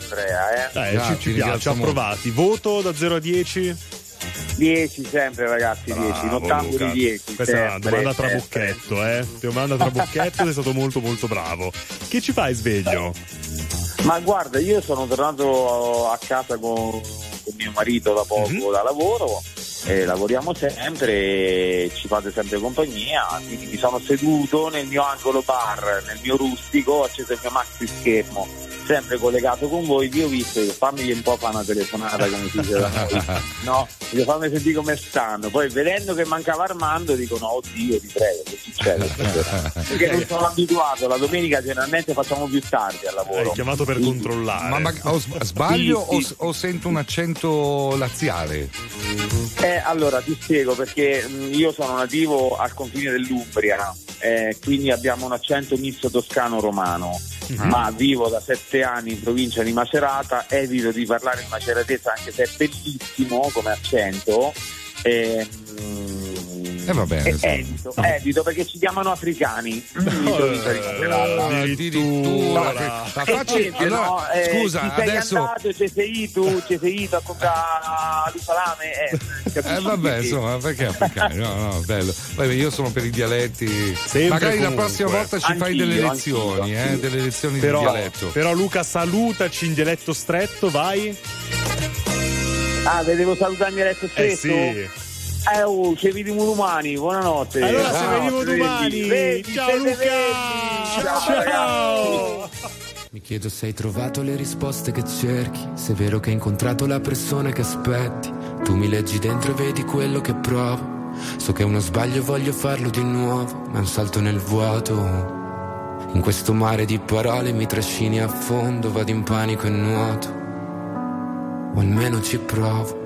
Dai, ci piace. Ci approvati. Voto da 0 a 10? 10 sempre, ragazzi. 10, nottambo di 10. Questa è una domanda trabocchetto, sei stato molto bravo. Che ci fai sveglio? Ma guarda, io sono tornato a casa con mio marito da poco da lavoro. Lavoriamo sempre, ci fate sempre compagnia, quindi mi sono seduto nel mio angolo bar, nel mio rustico, ho acceso il mio maxi schermo, sempre collegato con voi. Vi ho visto, fammi un po' fa una telefonata, come si dice da noi, no? Dico, fammi sentire come stanno. Poi vedendo che mancava Armando dico no, oddio, ti prego, che succede? Perché non sono abituato, la domenica generalmente facciamo più tardi al lavoro. Hai chiamato per controllare. Ma sbaglio sì. O sento un accento laziale? Allora ti spiego, perché io sono nativo al confine dell'Umbria, quindi abbiamo un accento misto toscano-romano, ma vivo da 7 anni in provincia di Macerata, evito di parlare in maceratese anche se è bellissimo come accento, va bene, evito perché ci chiamano africani. Scusa, ci sei adesso andato, ci sei tu a comprare il salame, vabbè, insomma, perché africani? No, bello. Vabbè, io sono per i dialetti. Sempre, magari comunque. La prossima volta ci fai delle lezioni, delle lezioni però, di dialetto. Però Luca, salutaci in dialetto stretto, vai. Ah, devo salutarmi in dialetto stretto? Sì. Ci vediamo domani, buonanotte. Allora ci vediamo domani. Vedi, ciao Luca. Ciao. Mi chiedo se hai trovato le risposte che cerchi, se è vero che hai incontrato la persona che aspetti. Tu mi leggi dentro e vedi quello che provo. So che è uno sbaglio e voglio farlo di nuovo, ma è un salto nel vuoto. In questo mare di parole mi trascini a fondo, vado in panico e nuoto. O almeno ci provo.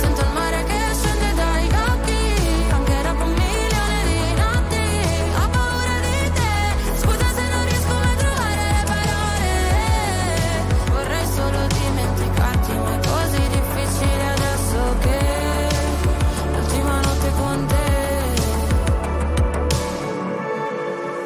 sento il mare che scende dai gatti. Anche con milioni di notti ho paura di te. Solo dimenticarti, ma è così difficile adesso che l'ultima notte con te.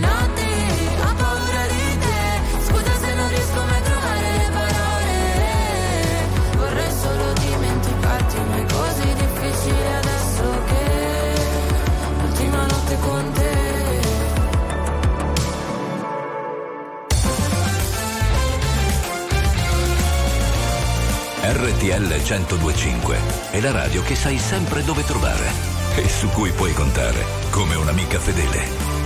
notti ho paura di come trovare le parole. Vorrei solo dimenticarti, ma è così difficile adesso che l'ultima notte con te. RTL 102.5 è la radio che sai sempre dove trovare e su cui puoi contare come un'amica fedele.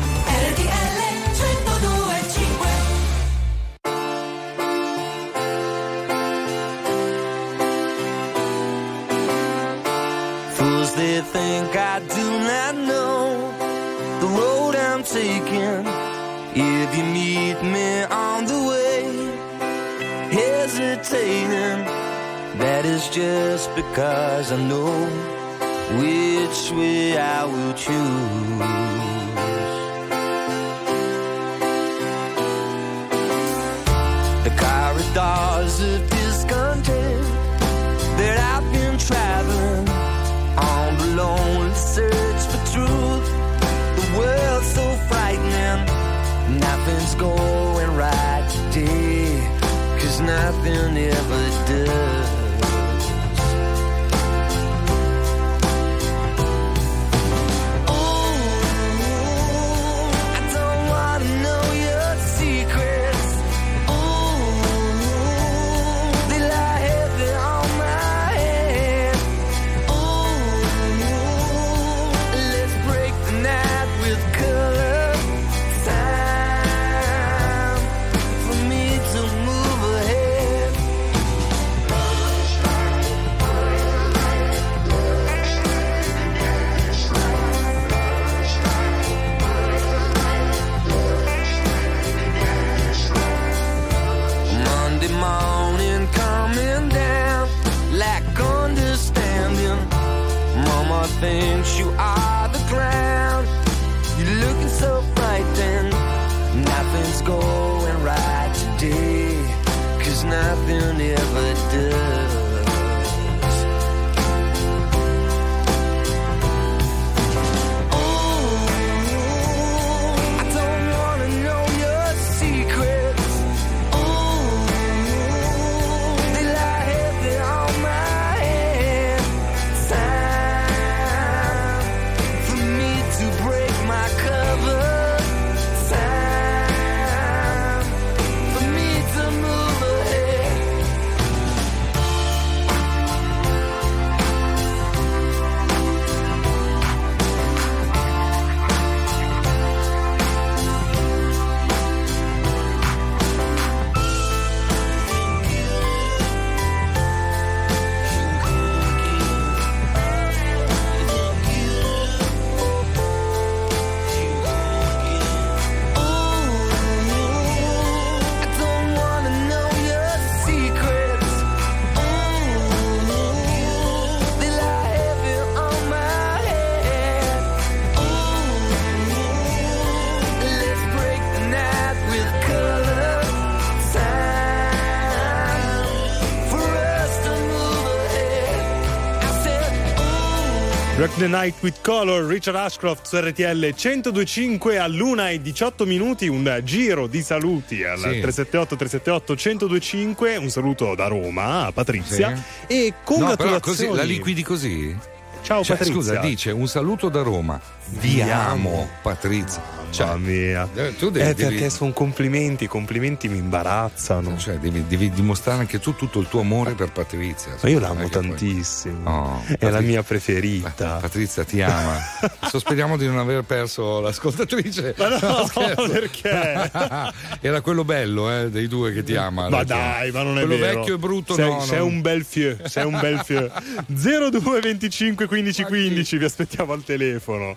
They think I do not know the road I'm taking. If you meet me on the way, hesitating, that is just because I know which way I will choose. The corridors of discontent that I've been traveling on the lonely search for truth. The world's so frightening. Nothing's going right today, 'cause nothing ever does. Oh, thinks you are the clown. You're looking so frightened. Nothing's going right today, 'cause nothing ever does. Oh, I don't wanna know your secrets. Oh, they lie heavy on my head. Time for me to break my cover. Rock the Night with Color, Richard Ashcroft su RTL 102.5 all'1:18, un giro di saluti al 378-378-102.5, un saluto da Roma a Patrizia e congratulazioni. No, però così, la liquidi così? Ciao, cioè, Patrizia. Scusa, dice un saluto da Roma. Vi amo, Patrizia. Cioè, mamma mia, tu devi, perché sono complimenti, complimenti mi imbarazzano. Cioè, devi dimostrare anche tu tutto il tuo amore per Patrizia. Ma io l'amo tantissimo. Poi... Oh, è Patrizia, la mia preferita. Patrizia ti ama. Speriamo di non aver perso l'ascoltatrice. Ma no, perché? Era quello bello, dei due che ti ama. Ma dai, ma non è quello vero. Quello vecchio e brutto, un bel fieu, sei un bel fieu. 02 25 15 15, vi aspettiamo al telefono.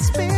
Spirit.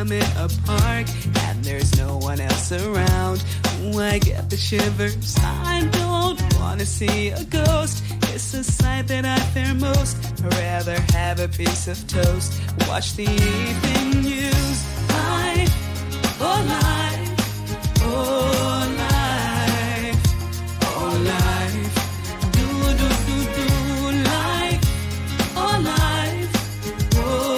I'm in a park and there's no one else around. Ooh, I get the shivers. I don't wanna see a ghost. It's a sight that I fear most. I'd rather have a piece of toast. Watch the evening news. Life, oh life, oh life, oh life. Do do do do life, oh life, oh.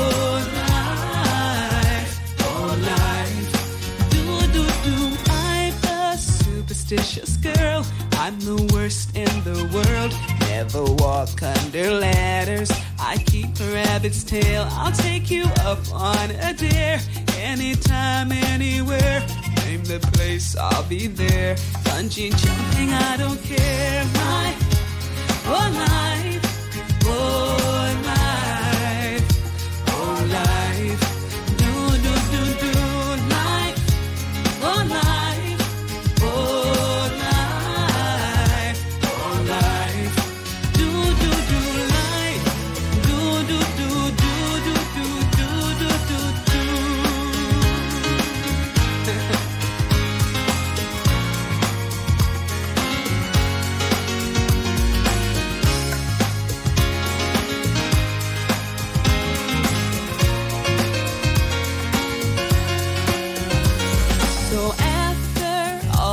Superstitious girl, I'm the worst in the world. Never walk under ladders. I keep a rabbit's tail. I'll take you up on a dare. Anytime, anywhere. Name the place, I'll be there. Bungee jumping, I don't care. Life, oh life, oh life, oh life. Do do do do life, oh life.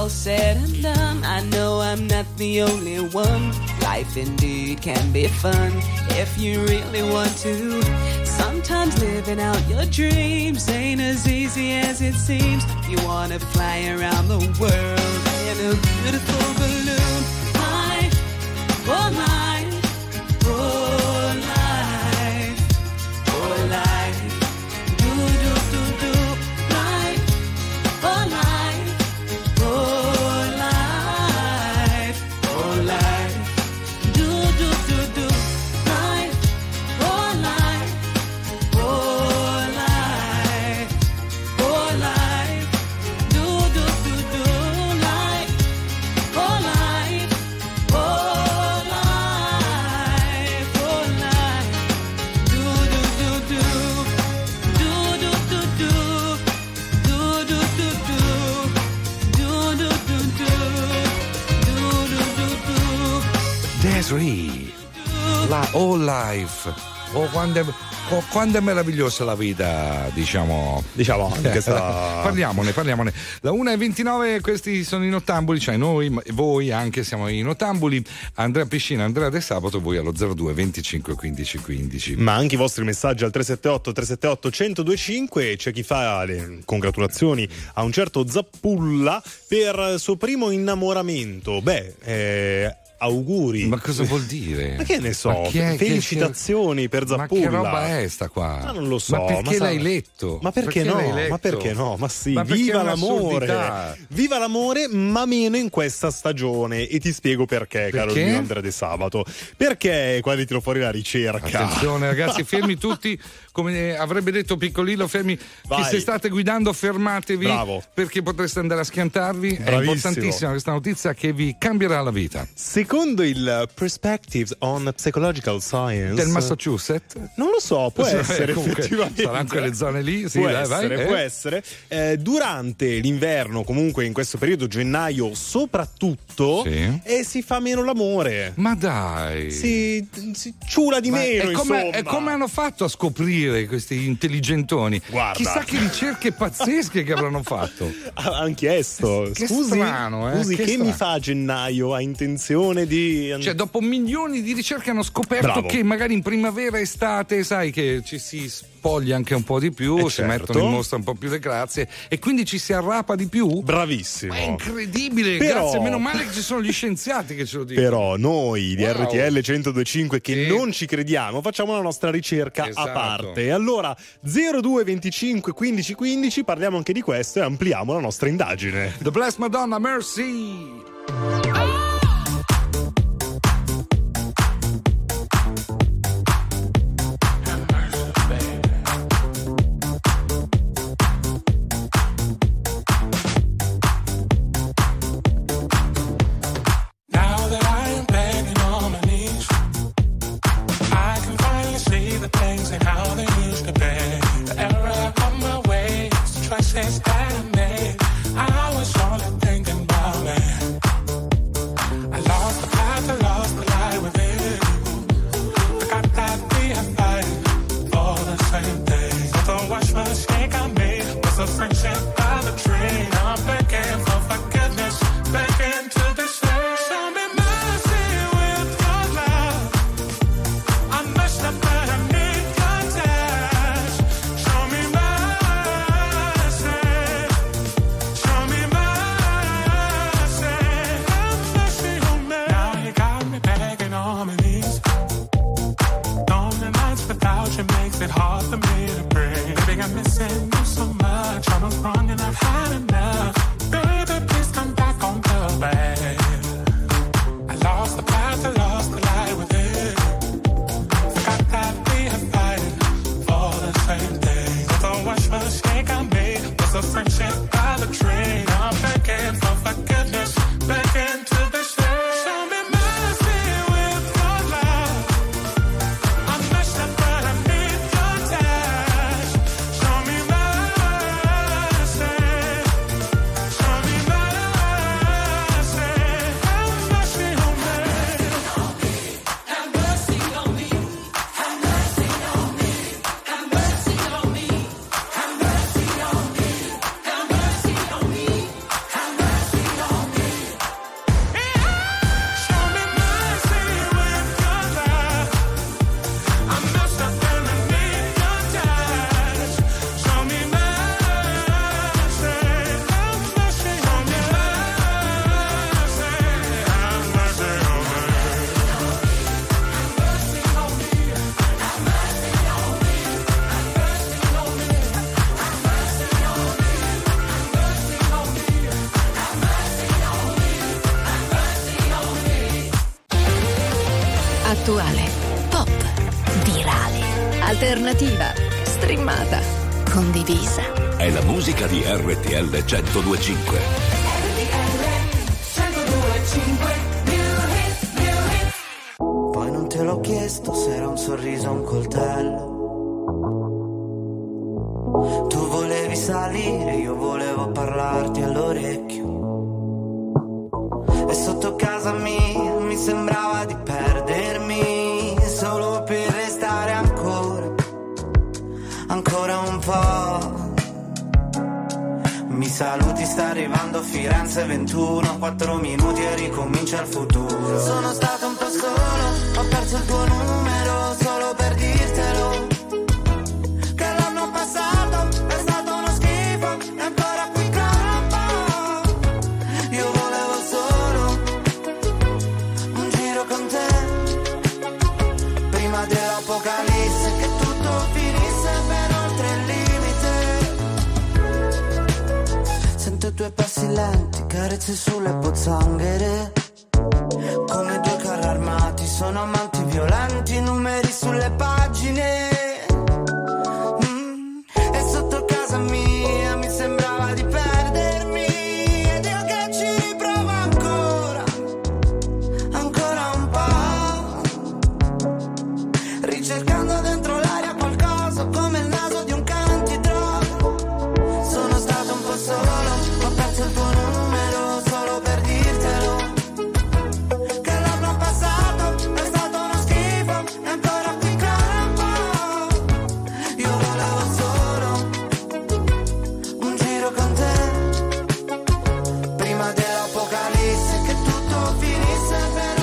Said and done, I know I'm not the only one. Life indeed can be fun if you really want to. Sometimes living out your dreams ain't as easy as it seems. You wanna fly around the world in a beautiful balloon. Life, oh life, oh life, oh life. Do do do do life, oh life, oh. La All Life, oh, quando è meravigliosa la vita, diciamo anche sta... parliamone. La 1:29, questi sono i nottambuli, cioè noi, voi anche siamo i nottambuli. Andrea Piscina, Andrea De Sabato, voi allo 02 25 15 15. Ma anche i vostri messaggi al 378 378 1025. C'è chi fa le congratulazioni a un certo Zappulla per il suo primo innamoramento. Auguri. Ma cosa vuol dire? Ma che ne so? Felicitazioni per Zappulla. Ma che roba è sta qua? Ma non lo so. Ma perché l'hai letto? Ma perché no? Ma perché no? Ma sì, ma viva l'amore! Viva l'amore, ma meno in questa stagione. E ti spiego perché, caro mio Andrea De Sabato. Perché qua li tiro fuori la ricerca. Attenzione ragazzi, fermi tutti. Come avrebbe detto Piccolillo, fermi. Vai. Che se state guidando, fermatevi. Bravo. Perché potreste andare a schiantarvi. Bravissimo. È importantissima questa notizia che vi cambierà la vita. Secondo il Perspectives on Psychological Science del Massachusetts, non lo so, può essere, comunque, effettivamente saranno quelle zone lì, sì, può essere, vai. Può essere durante l'inverno, comunque in questo periodo, gennaio soprattutto, sì. E si fa meno l'amore, ma dai, si ciula di meno, insomma. E come hanno fatto a scoprire questi intelligentoni? Guarda, chissà che ricerche pazzesche che avranno fatto. Anche esso, che scusi, strano, che mi fa a gennaio, ha intenzione canzone di... Cioè, dopo milioni di ricerche hanno scoperto che magari in primavera, estate, sai che ci si spoglia anche un po' di più, si mettono in mostra un po' più le grazie e quindi ci si arrapa di più. Bravissimo. Ma è incredibile, però... grazie, meno male che ci sono gli scienziati che ce lo dicono. Però noi di RTL 102.5 che non ci crediamo, facciamo la nostra ricerca a parte. Allora, 02 25 15 15, parliamo anche di questo e ampliamo la nostra indagine. The Blessed Madonna, Mercy. RTL 102.5. Poi non te l'ho chiesto se era un sorriso o un coltello. Tu volevi salire, io volevo parlarti all'orecchio. E sotto casa mia mi sembrava di perdermi solo per restare ancora un po'. Mi saluti, sta arrivando Firenze 21, 4 minuti e ricomincia il futuro. Sono stato un po' solo, ho perso il tuo numero solo per dirtelo. Che l'anno passato è stato uno schifo e ancora qui campo. Io volevo solo un giro con te, prima dell'apocalisse, che tutto finisse per oltre il limite. Due passi lenti, carezze sulle pozzanghere, come due carri armati, sono amanti violenti, numeri sulle pagine. E sotto casa mia mi sembrava di perdermi, ed io che ci riprovo ancora un po', ricercando dentro l'aria qualcosa come il naso di un cane antidroga. Sono stato un po' solo, il tuo numero solo per dirtelo, che l'anno passato è stato uno schifo e ancora qui campo. Io volevo solo un giro con te, prima dell'apocalisse, che tutto finisse per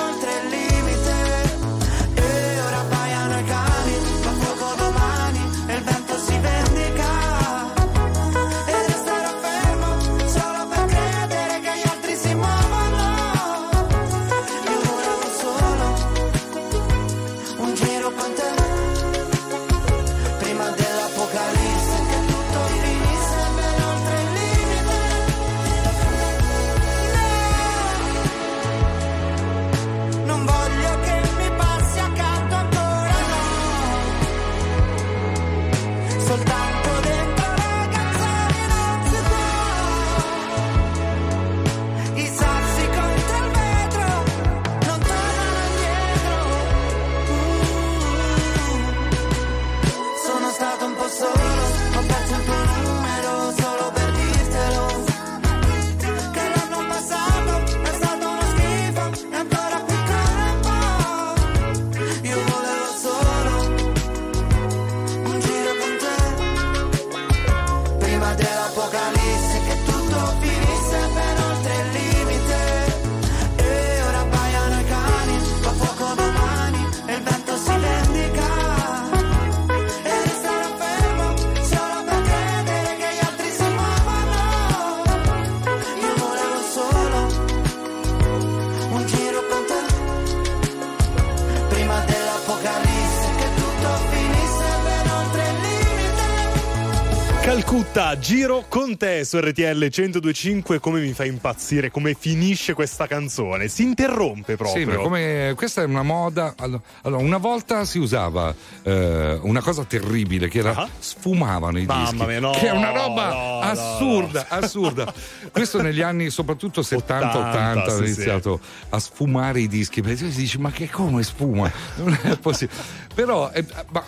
Calcutta, giro con te su RTL 102.5. Come mi fa impazzire come finisce questa canzone, si interrompe proprio. Sì, ma come questa è una moda. Allora, una volta si usava una cosa terribile che era sfumavano i dischi, no, che è una roba assurda. Questo negli anni soprattutto 70-80 ha iniziato a sfumare i dischi, perché si dice ma che come sfuma? Non è possibile. Però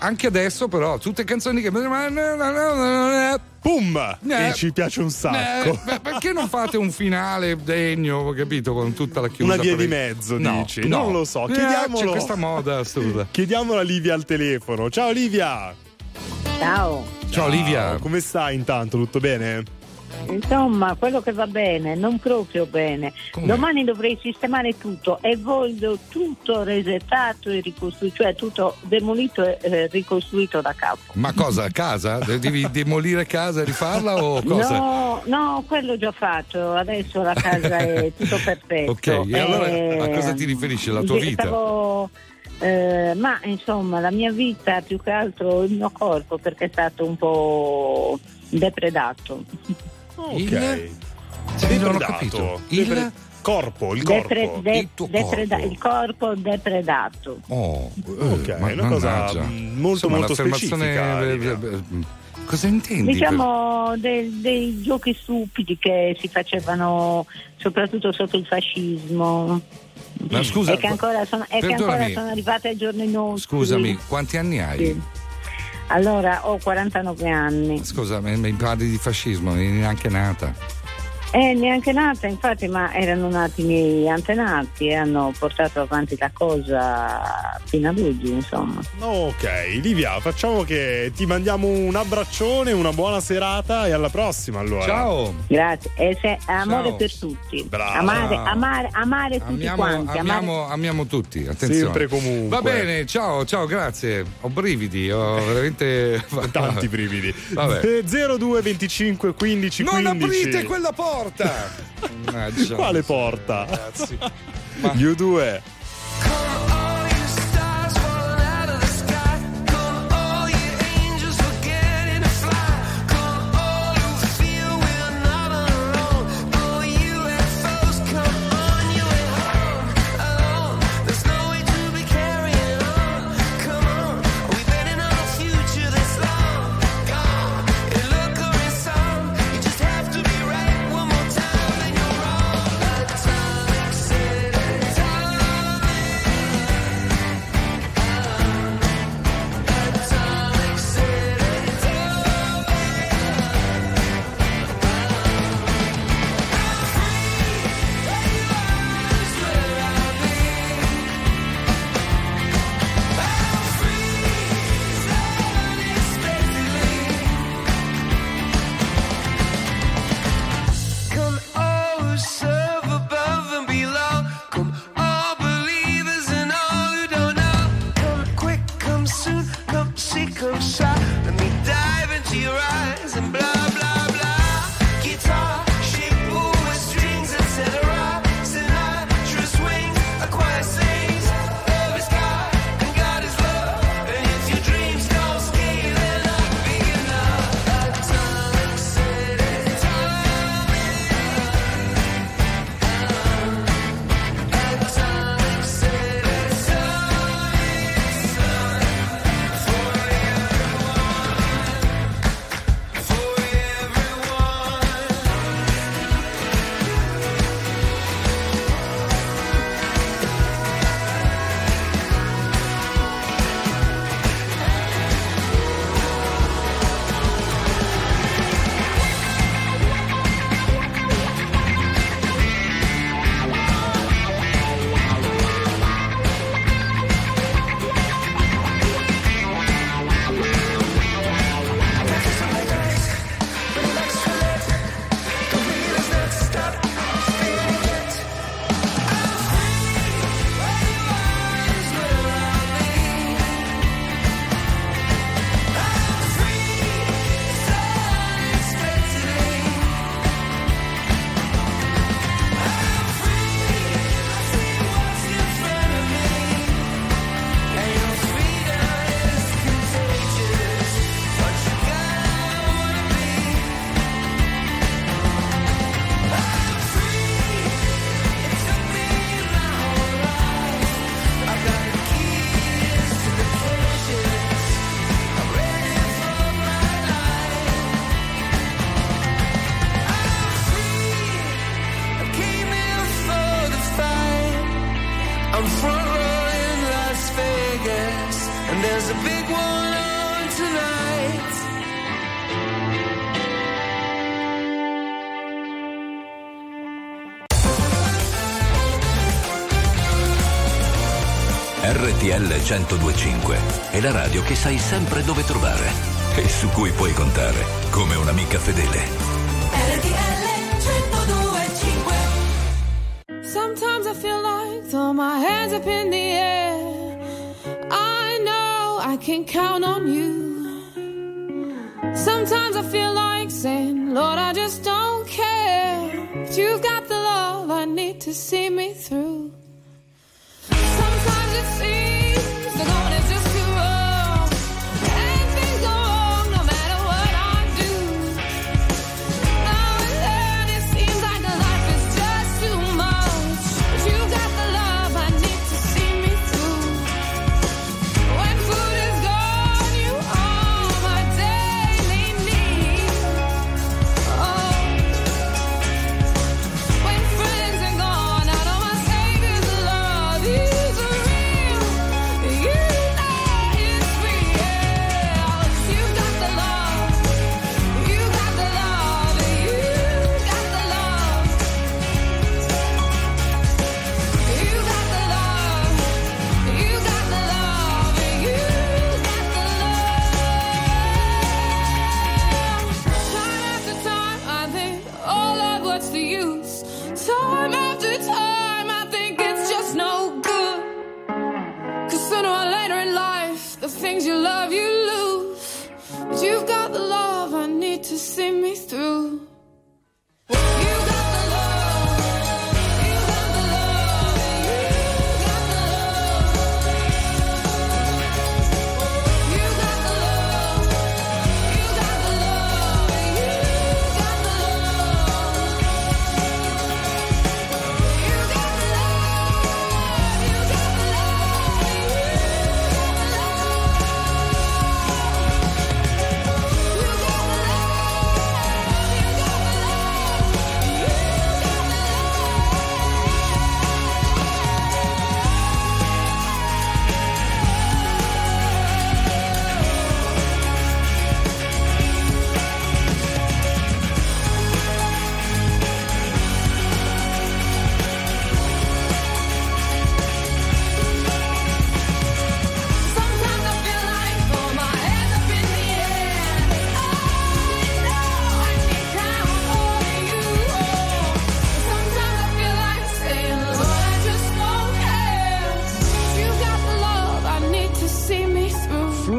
anche adesso però tutte canzoni che pum! E ci piace un sacco. Perché non fate un finale degno, capito? Con tutta la chiusa. Una via di mezzo, no, dici? No. Non lo so. Chiediamolo. C'è questa moda assurda. Chiediamola a Livia al telefono. Ciao Livia. Ciao Livia. Come stai intanto? Tutto bene? Insomma, quello che va bene, non proprio bene. Come? Domani dovrei sistemare tutto e voglio tutto resettato e ricostruito, cioè tutto demolito e ricostruito da capo. Ma cosa? Casa? Devi demolire casa e rifarla o cosa? No, quello già fatto. Adesso la casa è tutto perfetto. Ok, e allora a cosa ti riferisci? La tua vita? Ma insomma, la mia vita, più che altro il mio corpo, perché è stato un po' depredato. Ok, non ho capito. Il corpo depredato. Oh, ok, è una cosa molto molto specifica. Cosa intendi? Diciamo dei giochi stupidi che si facevano soprattutto sotto il fascismo. Ma scusa, e che ancora sono arrivate ai giorni nostri. Scusami, quanti anni hai? Sì. Allora, ho 49 anni. Scusa, mi parli di fascismo, neanche nata. Neanche nata, infatti, ma erano nati i miei antenati e hanno portato avanti la cosa fino ad oggi, insomma. Ok, Livia, facciamo che ti mandiamo un abbraccione, una buona serata e alla prossima, allora. Ciao. Grazie, amore per tutti. Brava. Amare tutti quanti. Amiamo tutti, attenzione. Sempre comunque. Va bene, ciao, grazie. Ho brividi, veramente tanti brividi. 02 25 15. Non aprite quella porta! Quale porta? Ragazzi. U2. and there's a big one on tonight. RTL 102.5 è la radio che sai sempre dove trovare e su cui puoi contare come un'amica fedele. RTL 102.5. Sometimes I feel like throw my hands up in the air. I know I can count on you. Sometimes I feel like saying, Lord, I just don't care. But you've got the love I need to see me through. It seems the going is just too wrong, and things go wrong no matter what I do. Now and then it seems like the life is just too much, but you got the love I need to see me through. When food is gone, you are my daily need. Oh, when friends are gone, I know my Savior's love is a things you love, you lose, but you've got the love I need to see me through.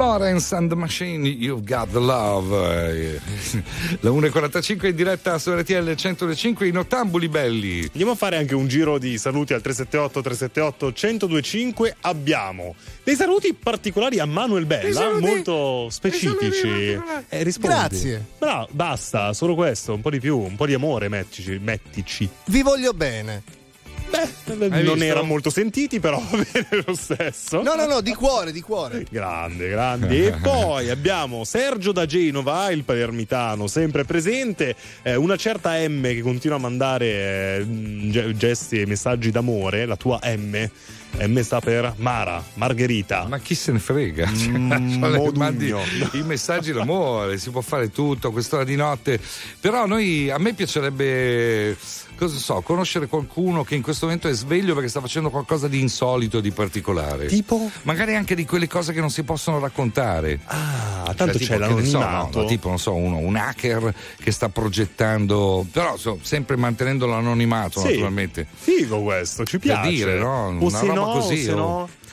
Florence and the Machine, You've Got the Love. La 1.45 in diretta su RTL 102.5 in Ottambuli Belli. Andiamo a fare anche un giro di saluti al 378-378-1025. Abbiamo dei saluti particolari a Manuel Bella, saluti, molto specifici. Grazie. Bravo, basta, solo questo, un po' di più, un po' di amore, mettici. Vi voglio bene. Beh, non erano molto sentiti, però va bene lo stesso. No, di cuore. Grande. E poi abbiamo Sergio da Genova, il palermitano, sempre presente. Una certa M che continua a mandare gesti e messaggi d'amore, la tua M. M sta per Mara, Margherita. Ma chi se ne frega? Mandi i messaggi d'amore, si può fare tutto a quest'ora di notte. Però a me piacerebbe, cosa so, conoscere qualcuno che in questo momento è sveglio perché sta facendo qualcosa di insolito, di particolare. Tipo? Magari anche di quelle cose che non si possono raccontare. Ah, tanto c'è l'anonimato. Tipo, non so, un hacker che sta progettando, però sempre mantenendo l'anonimato, sì, naturalmente. Figo questo, ci piace. Per dire, no?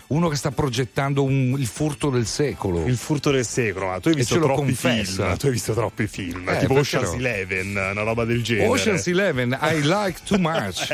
Uno che sta progettando il furto del secolo. Ma tu hai visto troppi film. Tipo Ocean's Eleven, una roba del genere. Ocean's Eleven, I like too much.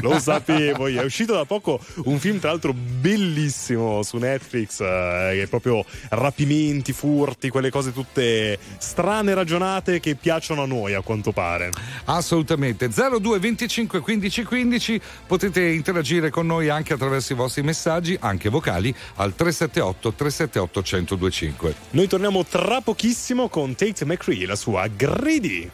Lo sapevo io. È uscito da poco un film, tra l'altro, bellissimo su Netflix, che è proprio rapimenti, furti, quelle cose tutte strane, ragionate, che piacciono a noi, a quanto pare. Assolutamente. 02 25 15 15, potete interagire con noi anche attraverso i vostri messaggi, anche vocali, al 378 378 1025. Noi torniamo tra pochissimo con Tate McRae e la sua Greedy.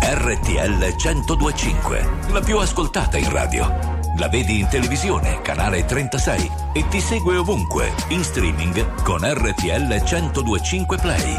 RTL 102.5, la più ascoltata in radio. La vedi in televisione, canale 36, e ti segue ovunque, in streaming con RTL 102.5 Play.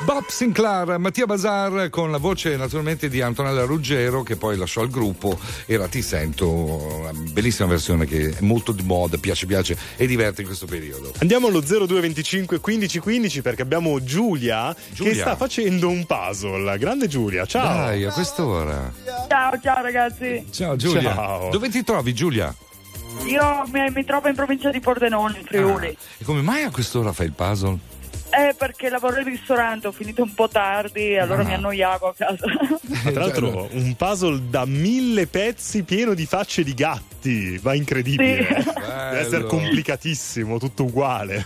Bob Sinclair, Mattia Bazar con la voce naturalmente di Antonella Ruggero, che poi lasciò il gruppo. Era Ti Sento, una bellissima versione che è molto di moda, piace e diverte in questo periodo. Andiamo allo 0225 15 15, perché abbiamo Giulia che sta facendo un puzzle. Grande Giulia, ciao. Dai, a quest'ora. Ciao ragazzi. Ciao Giulia. Ciao. Dove ti trovi, Giulia? Io mi trovo in provincia di Pordenone, in Friuli. E come mai a quest'ora fai il puzzle? Perché lavoro al ristorante, ho finito un po' tardi, allora mi annoiavo a casa. Tra l'altro un puzzle da 1000 pezzi pieno di facce di gatti, ma incredibile. Sì. Deve essere complicatissimo, tutto uguale.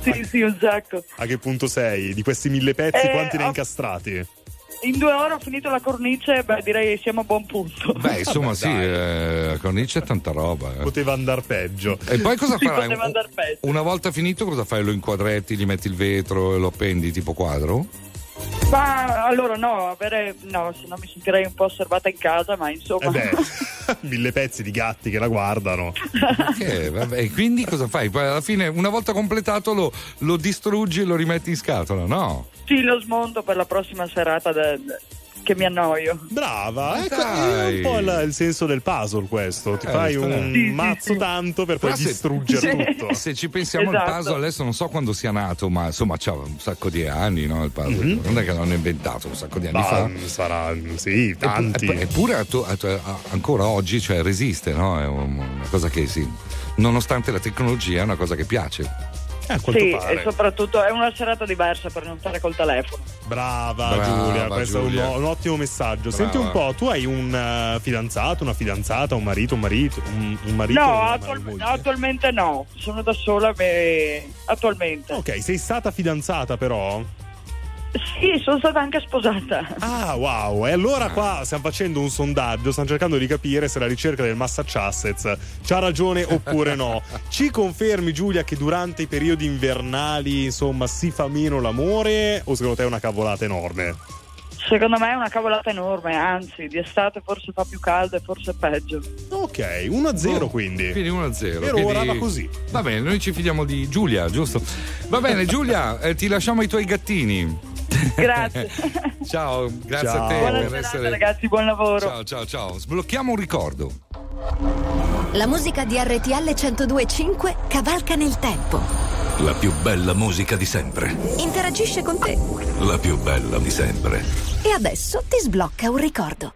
Sì, un sacco. A che punto sei? Di questi 1000 pezzi, quanti ne hai incastrati? In 2 ore ho finito la cornice, direi siamo a buon punto. La cornice è tanta roba. Poteva andar peggio. E poi cosa farai? Una volta finito cosa fai? Lo inquadretti, gli metti il vetro e lo appendi tipo quadro? Ma allora no, se no mi sentirei un po' osservata in casa, ma insomma. 1000 pezzi di gatti che la guardano. E quindi cosa fai? Poi alla fine, una volta completato, lo distruggi e lo rimetti in scatola, no? Sì, lo smonto per la prossima serata che mi annoio. Brava, è un po' il senso del puzzle questo. Ti fai un mazzo tanto per poi distruggere tutto. Se ci pensiamo, esatto. Il puzzle adesso non so quando sia nato, ma insomma c'ha un sacco di anni, no? Il puzzle. Mm-hmm. Non è che l'hanno inventato un sacco di anni fa. Sarà, sì, tanti. Eppure ancora oggi, cioè, resiste, no? È una cosa che nonostante la tecnologia, è una cosa che piace. Sì, pare. E soprattutto è una serata diversa per non stare col telefono. Brava Giulia, questo è un ottimo messaggio. Brava. Senti un po', tu hai un fidanzato, una fidanzata, un marito? No, attualmente no, sono da sola attualmente. Ok, sei stata fidanzata però? Sì, sono stata anche sposata. Wow, e allora qua stiamo facendo un sondaggio, stiamo cercando di capire se la ricerca del Massachusetts c'ha ragione oppure no. Ci confermi, Giulia, che durante i periodi invernali, insomma, si fa meno l'amore, o secondo te è una cavolata enorme? Secondo me è una cavolata enorme, anzi, di estate forse fa più caldo e forse è peggio. Ok, 1-0 quindi. Quindi 1-0. Per ora va così. Va bene, noi ci fidiamo di Giulia, giusto? Va bene Giulia, ti lasciamo i tuoi gattini. Grazie. Ciao, grazie a te. Buona serata, ragazzi, buon lavoro. Ciao. Sblocchiamo un ricordo. La musica di RTL 102.5 cavalca nel tempo. La più bella musica di sempre. Interagisce con te. La più bella di sempre. E adesso ti sblocca un ricordo.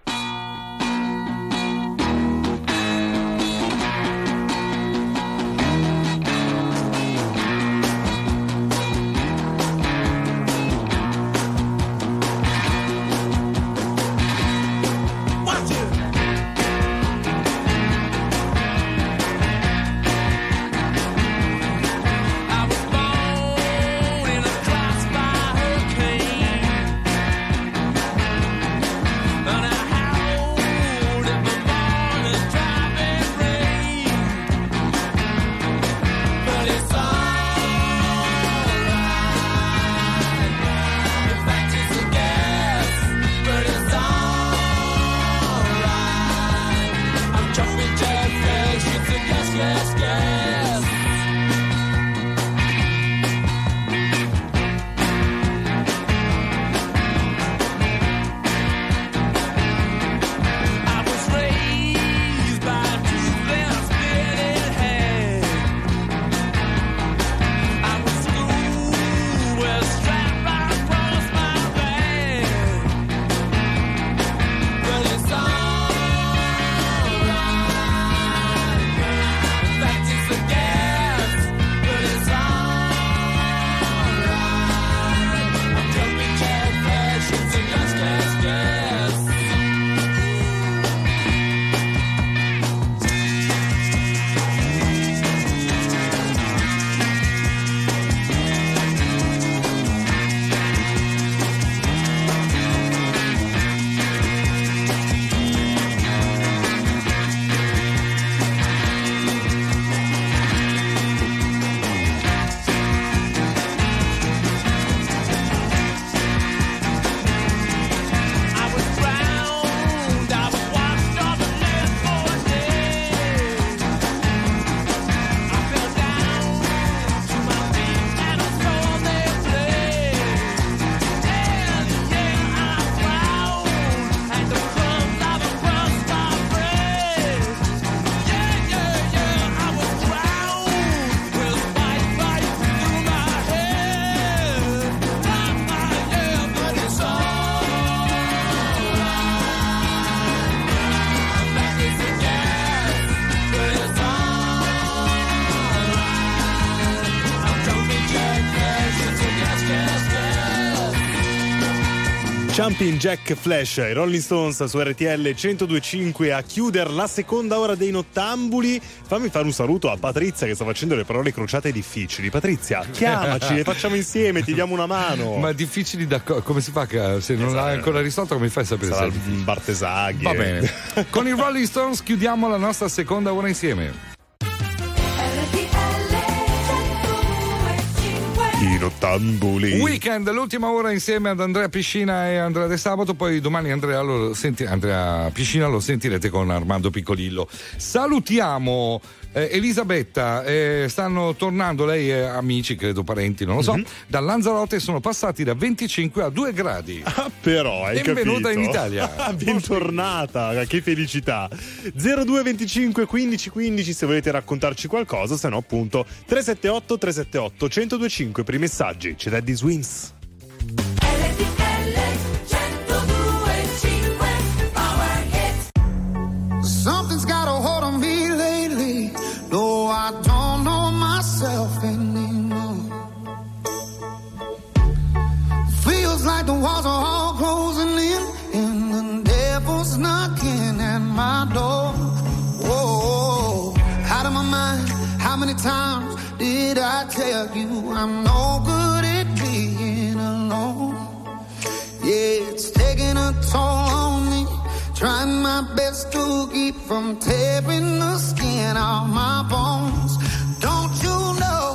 Jumping Jack Flash, i Rolling Stones su RTL 102.5 a chiudere la seconda ora dei Nottambuli. Fammi fare un saluto a Patrizia che sta facendo le parole crociate difficili. Patrizia, chiamaci, le facciamo insieme, ti diamo una mano. Ma difficili da come si fa? Se non l'hai ancora risolto, come fai a sapere? Sarà Bartesaghi. Va bene. Con i Rolling Stones chiudiamo la nostra seconda ora insieme. I Nottambuli. Weekend, l'ultima ora insieme ad Andrea Piscina e Andrea De Sabato. Poi domani Andrea Piscina lo sentirete con Armando Piccolillo. Salutiamo Elisabetta, stanno tornando lei e amici, credo parenti, non lo so, da Lanzarote. Sono passati da 25 a 2 gradi. Ah, però hai benvenuta, capito? In Italia. Bentornata, che felicità. 02 25 15 15, se volete raccontarci qualcosa, se no appunto 378 378 1025 per i messaggi. C'è Daddy Swins. Something's got a hold on me. No, I don't know myself anymore. Feels like the walls are all closing in, and the devil's knocking at my door. Whoa, out of my mind. How many times did I tell you I'm no good at being alone? Yeah, it's taking a toll on me. Trying my best to keep from tearing the skin off my bones. Don't you know?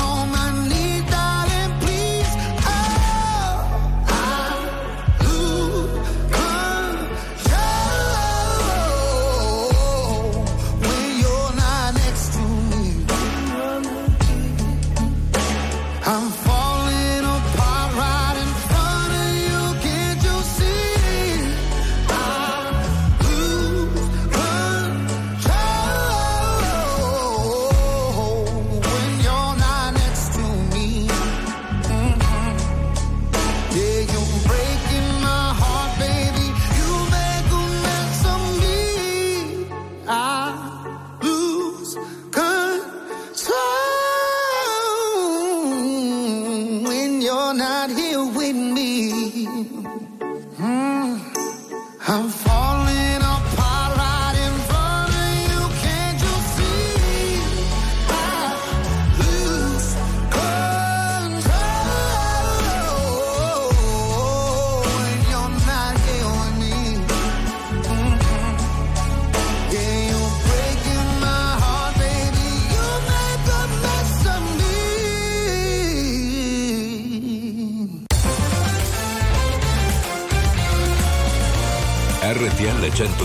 on my knees. RTL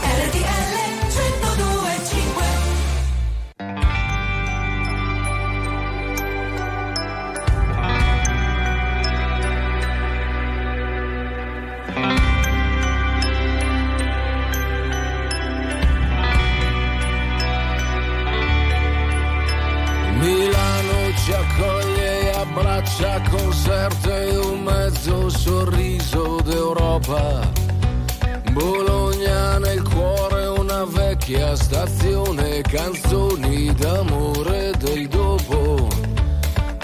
RTL 102.5. Milano ci accoglie, abbraccia, concerto e un mezzo sorriso d'Europa. Bologna nel cuore, una vecchia stazione, canzoni d'amore del dopo.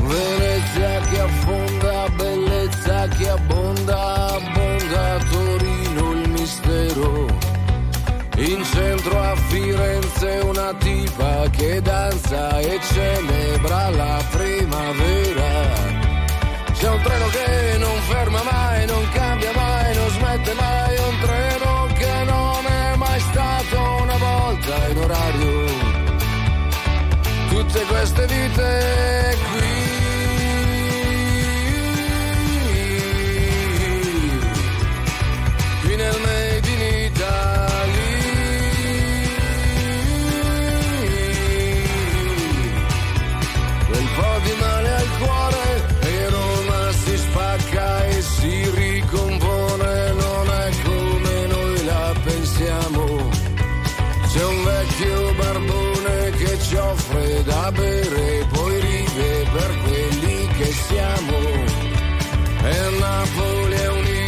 Venezia che affonda, bellezza che abbonda. Pippa che danza e celebra la primavera. C'è un treno che non ferma mai, non cambia mai, non smette mai, un treno che non è mai stato una volta in orario. Tutte queste vite qui nel Made in Italy, quel po' di male al cuore e Roma si spacca e si ricompone, non è come noi la pensiamo, c'è un vecchio barbone che ci offre da bere poi ride per quelli che siamo, e Napoli è un'idea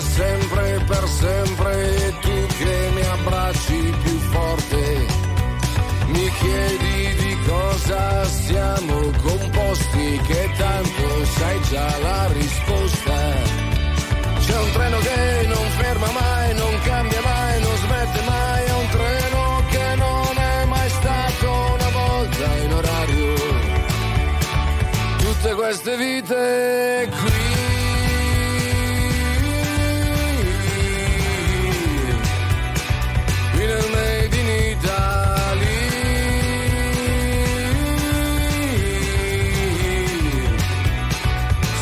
sempre per sempre, e tu che mi abbracci più forte mi chiedi di cosa siamo composti, che tanto sai già la risposta. C'è un treno che non ferma mai, non cambia mai, non smette mai, è un treno che non è mai stato una volta in orario. Tutte queste vite qui nel Made in Italy,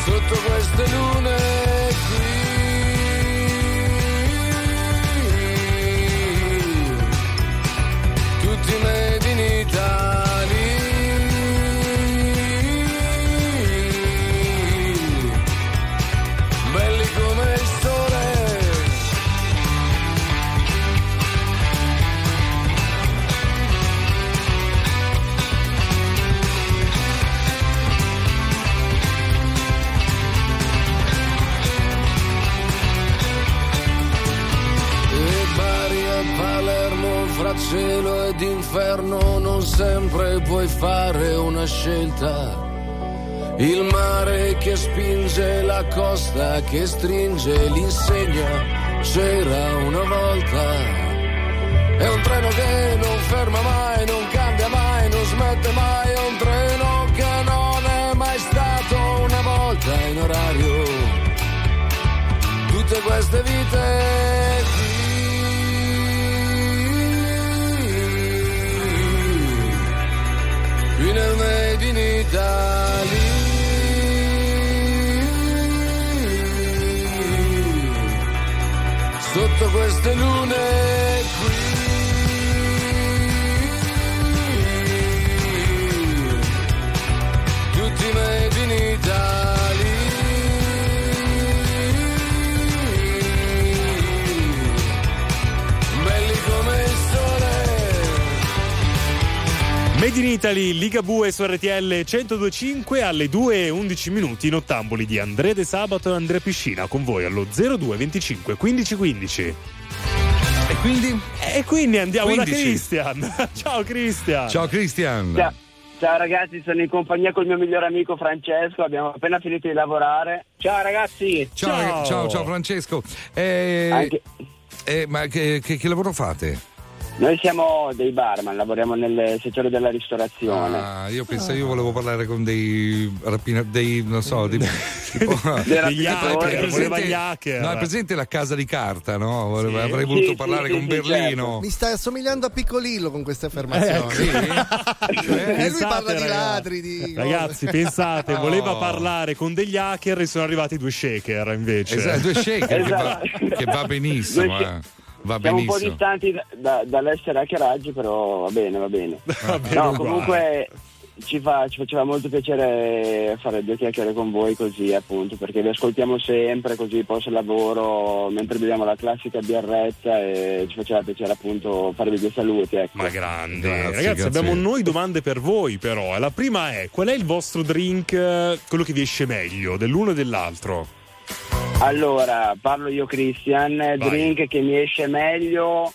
sotto queste lune qui, tutti Made in Italy, belli come il sole. Palermo fra cielo ed inferno non sempre puoi fare una scelta, il mare che spinge, la costa che stringe l'insegna, c'era una volta, è un treno che non ferma mai, non cambia mai, non smette mai, è un treno che non è mai stato una volta in orario. Tutte queste vite qui nel Made in Italy, sotto queste lune qui, tutti Made in Italy, belli come il sole. Made in Italy, Liga Bue su RTL 102.5 alle 2:11 in Ottamboli di Andrea De Sabato e Andrea Piscina con voi allo 02 25 15 15. E quindi andiamo 15. Da Cristian. Ciao Cristian. Ciao ragazzi, sono in compagnia col mio migliore amico Francesco, abbiamo appena finito di lavorare. Ciao ragazzi. Ciao Francesco. Ma che lavoro fate? Noi siamo dei barman, lavoriamo nel settore della ristorazione. Io volevo parlare con è presente la casa di carta, no? Avrei voluto parlare con Berlino. Certo. Mi stai assomigliando a Piccolillo con queste affermazioni. E lui parla di ladri, ragazzi, pensate, voleva parlare con degli hacker e sono arrivati due shaker invece. Che va benissimo, va siamo benissimo. Un po' distanti dall'essere hackeraggio, però va bene. No, comunque ci faceva molto piacere fare due chiacchiere con voi così, appunto, perché vi ascoltiamo sempre così post lavoro mentre beviamo la classica birretta, e ci faceva piacere appunto farvi due saluti, ecco. Ma grande, ragazzi, abbiamo noi domande per voi, però la prima è: qual è il vostro drink, quello che vi esce meglio dell'uno e dell'altro? Allora, parlo io, Christian. Vai. Drink che mi esce meglio,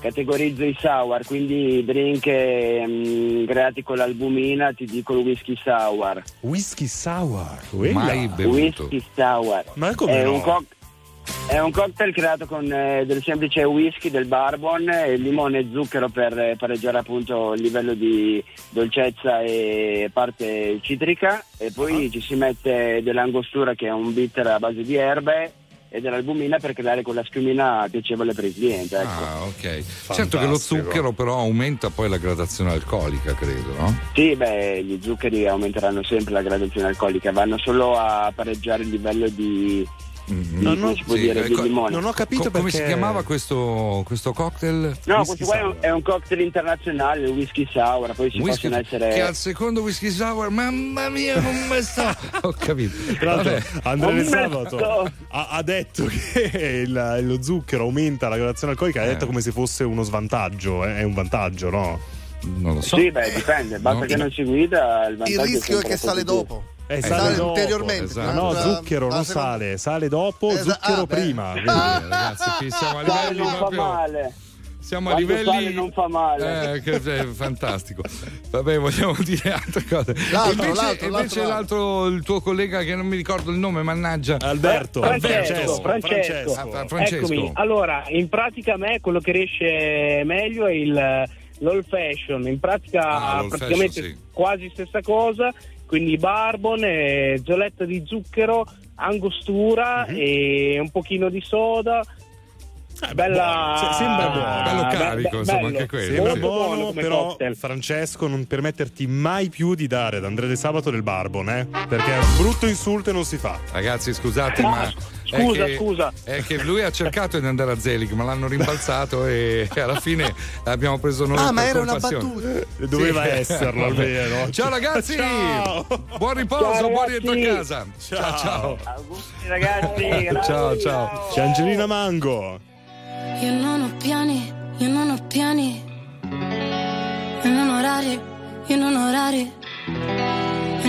categorizzo i sour, quindi drink creati con l'albumina, ti dico il whisky sour. Mai bevuto. Whisky sour. Ma come è no? È un cocktail creato con del semplice whisky, del bourbon, limone e zucchero per pareggiare appunto il livello di dolcezza e parte citrica, e poi ci si mette dell'angostura, che è un bitter a base di erbe, e dell'albumina per creare quella schiumina piacevole per il cliente, ecco. Ah, ok. Fantastico. Certo che lo zucchero però aumenta poi la gradazione alcolica, credo, no? Sì, beh, gli zuccheri aumenteranno sempre la gradazione alcolica, vanno solo a pareggiare il livello di non ho capito come si chiamava questo cocktail. No, questo qua è un cocktail internazionale, il whisky sour, poi ci possono essere che al secondo whisky sour, mamma mia, come sta. Ho capito. Tra l'altro Andrea De Sabato ha detto che lo zucchero aumenta la gradazione alcolica, ha detto come se fosse uno svantaggio, è un vantaggio, no? Non lo so. Sì, beh, dipende, basta che non si guida, il rischio è che sale dopo. Sale dopo, ulteriormente, esatto. No, zucchero non sale, sale dopo, zucchero prima. Quindi, ragazzi, qui siamo a livelli proprio... male. Siamo quando a livelli sale non fa male, che è fantastico. Vabbè, vogliamo dire altre cose. L'altro, il tuo collega che non mi ricordo il nome, mannaggia. Alberto. Francesco. Eccomi. Allora, in pratica a me quello che riesce meglio è l'old fashion, in pratica praticamente fashion, sì, quasi stessa cosa. Quindi bourbon, gioletta di zucchero, angostura e un pochino di soda. Bella, cioè, sembra buono, bello carico, insomma, bello. Anche quello sembra buono, però cocktail. Francesco, non permetterti mai più di dare ad Andrea De Sabato del barbon, perché è un brutto insulto e non si fa. Ragazzi, scusate, ma scusa. È che lui ha cercato di andare a Zelig, ma l'hanno rimbalzato e alla fine l'abbiamo preso noi. Ah, ma era una battuta. Doveva esserlo almeno. Ciao ragazzi, ciao. Buon riposo, ciao, buon rientro a casa. Ciao. Augusti ragazzi. Ciao. C'è Angelina Mango. Io non ho piani, io non ho orari, e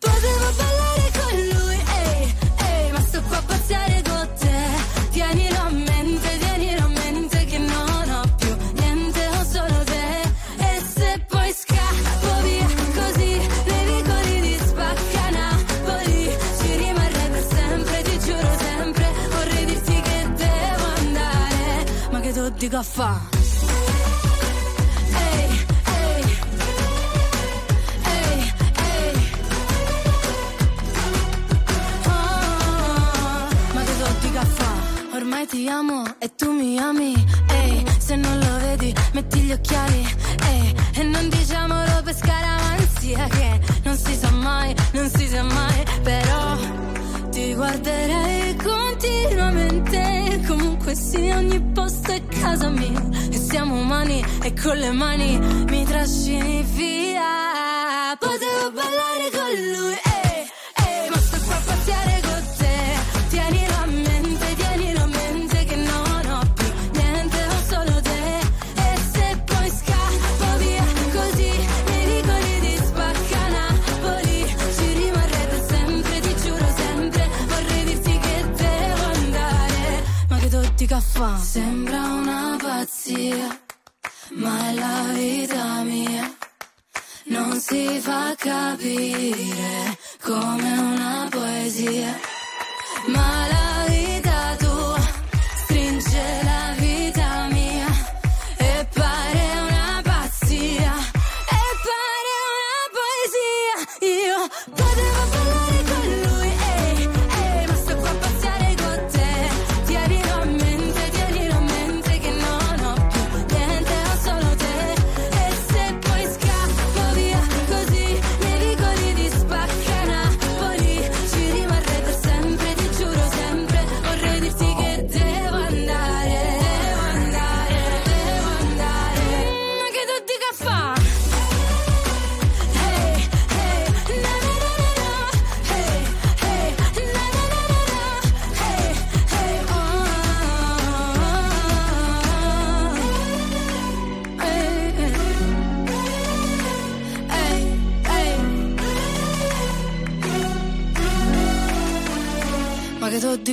Potevo ballare con lui, ehi, ehi, ma sto qua a passare con te. Tienilo a mente che non ho più niente, ho solo te. E se poi scappo via così, nei vicoli di Spacca Napoli, ci rimarrei per sempre, ti giuro sempre. Vorrei dirti che devo andare, ma che tu dico a fa'? Ormai ti amo e tu mi ami, ehi, se non lo vedi metti gli occhiali, ehi, e non diciamolo per scaramanzia che non si sa mai, però ti guarderei continuamente, comunque sì, ogni posto è casa mia, e siamo umani e con le mani mi trascini via. Potevo ballare con lui, ehi, ehi, ma sto qua a passare con te, tienilo a me. Sembra una pazzia, ma è la vita mia, non si fa capire come una poesia, ma la vita tua stringe la vita mia e pare una pazzia, e pare una poesia. Io potevo parlare con lui, ehi, ehi, ma sto qua a passare con te, tienilo a mente che non ho più niente, ho solo te. E se poi scappo via così, nei vicoli di Spacca Napoli, ci rimarrei per sempre, ti giuro sempre. credo di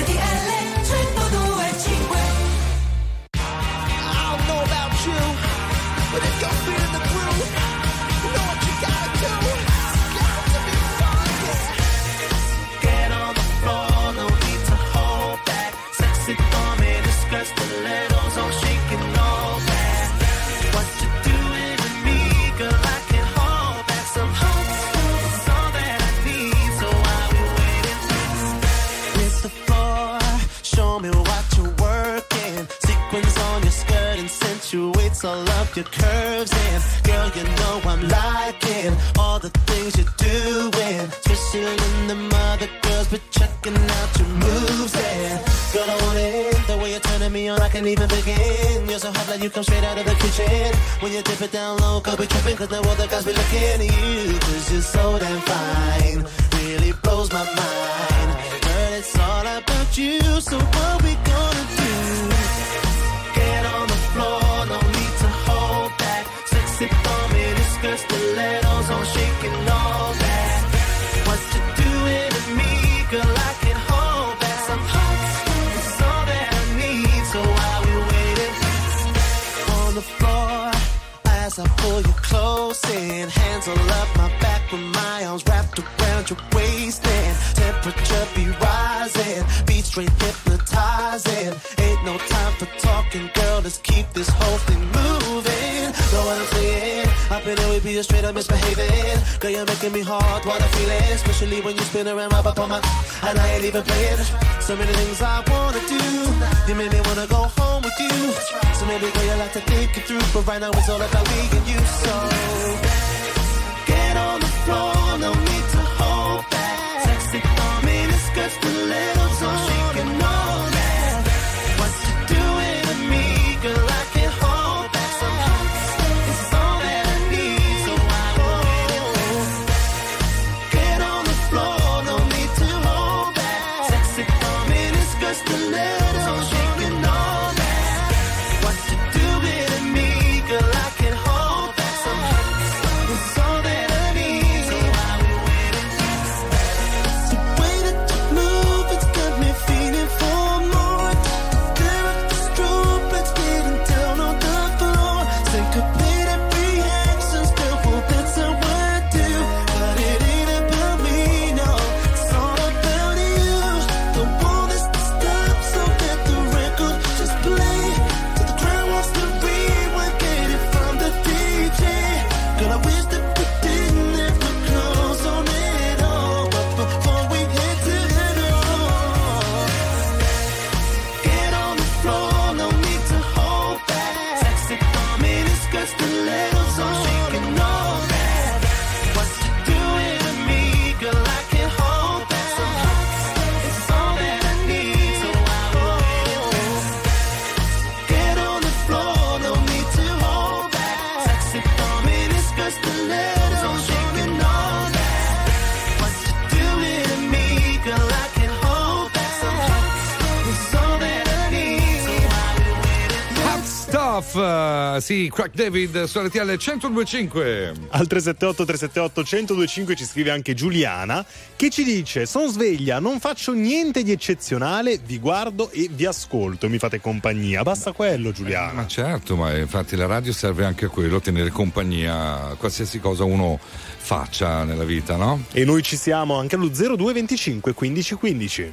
RTL 102.5. I don't know about you, but it's gonna be in the groove. You know what you gotta do. It's gonna be fun, yeah. Get on the floor, no need to hold back. Sexy for me, discuss the little, so she can know that. What you doing to me, girl, I can hold back. Some hope, it's all that I need, so I'll be waiting. It's the floor, show me what you're working. Sequins on your skirt accentuates all of your curves, and girl, you know I'm liking all the things you're doing, especially in the mother girls, but checking out your moves, and girl, I want it, the way you're turning me on, I can't even begin. You're so hot like you come straight out of the kitchen. When you dip it down low, girl, we tripping, cause now all the guys be looking at you, cause you're so damn fine, really blows my mind. Girl, it's all about you, so what we gonna do? Sit for me, discuss the stilettos on shaking all that. What you doing to me, girl, I can't hold back. Some hot stuff is all that I need, so I'll be waiting. On the floor, as I pull you close in, hands all up my back with my arms wrapped around your waist, and temperature be rising, beat straight hypnotizing. Ain't no time for talking, girl, let's keep this whole thing moving. Know what I'm saying? I've been here, we be straight up misbehaving. Girl, you're making me hard, what I'm feeling, especially when you spin around, wrap up on my, and I ain't even playing. So many things I wanna do, you made me wanna go home with you. So maybe, girl, you like to think it through, but right now it's all about me and you, so get on the floor, no need to hold back. Sexy for me, this girl's the little song, she can know that. What you doing to me, girl, I can't hold back. Some hot stuff is all that I need, so I won't. Get on the floor, no need to hold back. Sexy for me, this girl's the little song, she can know that. What you doing to me, girl, I can't hold back. Some hot stuff is all that I need, so I won't. The way that you move, it's got me feeling for more. Tear up the strobe, let's get it down on the floor. Syncopated reactions, girl, well, that's how I do. But it ain't about me, no, it's all about you. The wall is to stop, so that the record just play. Till the crowd wants to rewind, get it from the DJ. Girl, I wish that we didn't have to close on it all, but before we hit it all, get on the floor, no need to hold back. Sexy for me, discuss the little song, she can know that. What you doing to me, girl, I can't hold back. Some hot stuff is all that I need, so I won't. Get on the floor, no need to hold back. Sexy for me, discuss the little song, she can know that. What you doing to me, girl, I can't hold back. Some hot stuff is all that I need, so I won't. Hot Stuff, sì, Crack David su RTL 102.5. Al 378-378-1025 ci scrive anche Giuliana, che ci dice: sono sveglia, non faccio niente di eccezionale, vi guardo e vi ascolto, mi fate compagnia. Basta quello, Giuliana. Ma certo, ma infatti la radio serve anche a quello, tenere compagnia, qualsiasi cosa uno faccia nella vita, no? E noi ci siamo anche allo 0225 15 15.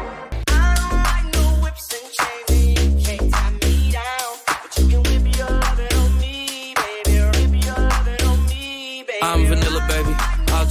I'm vanilla, baby. I'll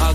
I'll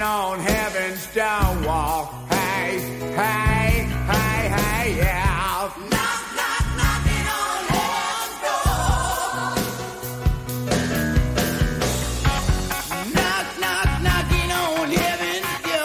Walking on heaven's downwalk. Hey, hey, hey, hey, yeah. Knock, knock, knocking on heaven's door. Knock, knock, knocking on heaven's door. Knock, knock, knocking on heaven's door.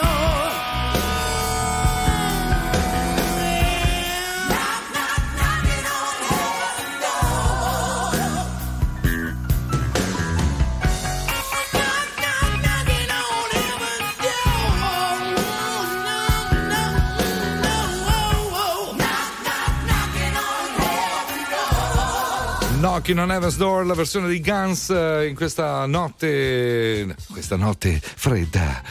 Knocking on Heaven's Door, la versione di Guns in questa notte fredda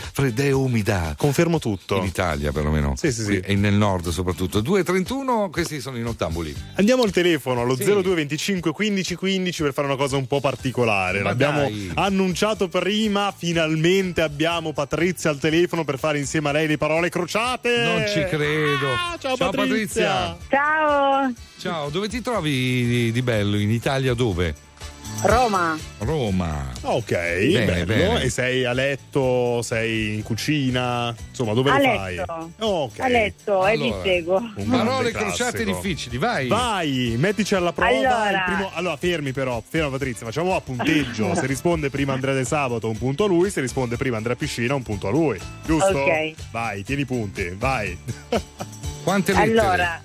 e umida. Confermo tutto. In Italia perlomeno. Sì. E nel nord soprattutto. 2.31, questi sono i Nottambuli. Andiamo al telefono, allo sì. 0225 15 15 per fare una cosa un po' particolare. Ma l'abbiamo annunciato prima, finalmente abbiamo Patrizia al telefono per fare insieme a lei le parole crociate. Non ci credo. Ciao Patrizia. Ciao. Ciao, dove ti trovi di bello? In Italia dove? Roma. Ok, bene. E sei a letto, sei in cucina, insomma dove lo fai? Okay. A letto, allora, e vi seguo. Parole crociate difficili, vai, mettici alla prova. Allora ferma Patrizia, facciamo a punteggio. Se risponde prima Andrea De Sabato, un punto a lui. Se risponde prima Andrea Piscina, un punto a lui. Giusto? Ok. Vai, tieni i punti, vai. Quante lettere? Allora,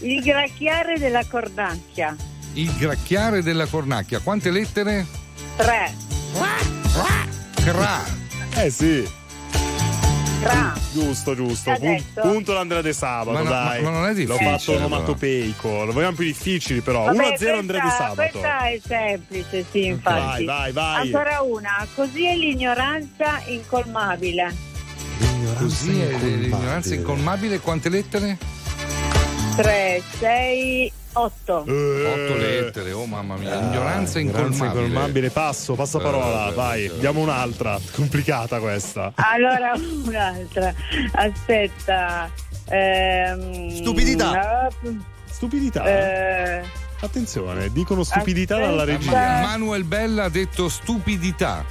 il gracchiare della cornacchia. Il gracchiare della cornacchia. Quante lettere? 3. Cra. Sì. Cra. Giusto. Punto l'Andrea De Sabato, dai. Ma non è difficile. L'ho fatto onomatopeico. Lo vogliamo più difficili però. 1-0 Andrea De Sabato. Questa è semplice, sì, infatti. Vai. Ancora una. Così è l'ignoranza incolmabile. Così è l'ignoranza incolmabile. Quante lettere? 3, 6, 8. 8 lettere, oh mamma mia. L'ignoranza incolmabile. Passo parola, vai. Diamo un'altra, complicata questa. Allora un'altra. Aspetta. Stupidità. Attenzione, dicono stupidità dalla regia. Manuel Bella ha detto stupidità.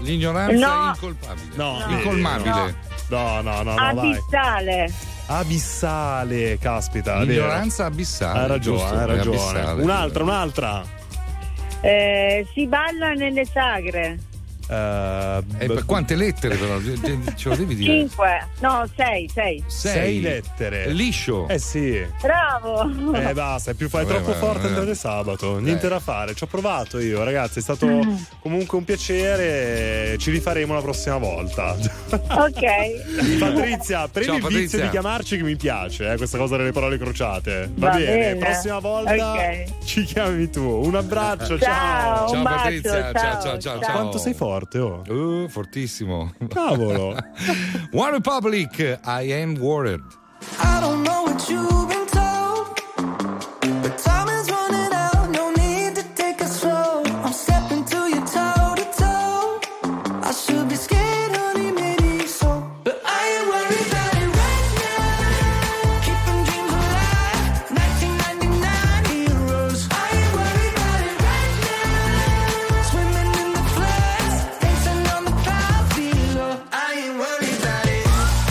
L'ignoranza è incolpabile. No. Incolmabile. No. Abissale, caspita. L'ignoranza abissale. Hai ragione. Abissale, un'altra. Si balla nelle sagre. Quante lettere però? Ce lo devi dire. 5, no, 6. 6 lettere. Liscio. Sì. Bravo. Basta, è troppo forte Andrea De Sabato. Niente da fare, ci ho provato io, ragazzi, è stato comunque un piacere. Ci rifaremo la prossima volta. Ok. Patrizia, prendi il vizio di chiamarci che mi piace, questa cosa delle parole crociate. Va bene. Prossima volta ci chiami tu. Un abbraccio, ciao. Ciao Patrizia, ciao. Quanto sei forte? Fortissimo. Cavolo. One Republic, I am worried. I don't know what you've been told, but time is running out, no need to take it slow. I'm stepping to your toe to toe. I should be scared, honey, maybe so, but I am worried about it right now. Keeping dreams alive, 1999 heroes. I am worried about it right now. Swimming in the flood. I ain't worried about it.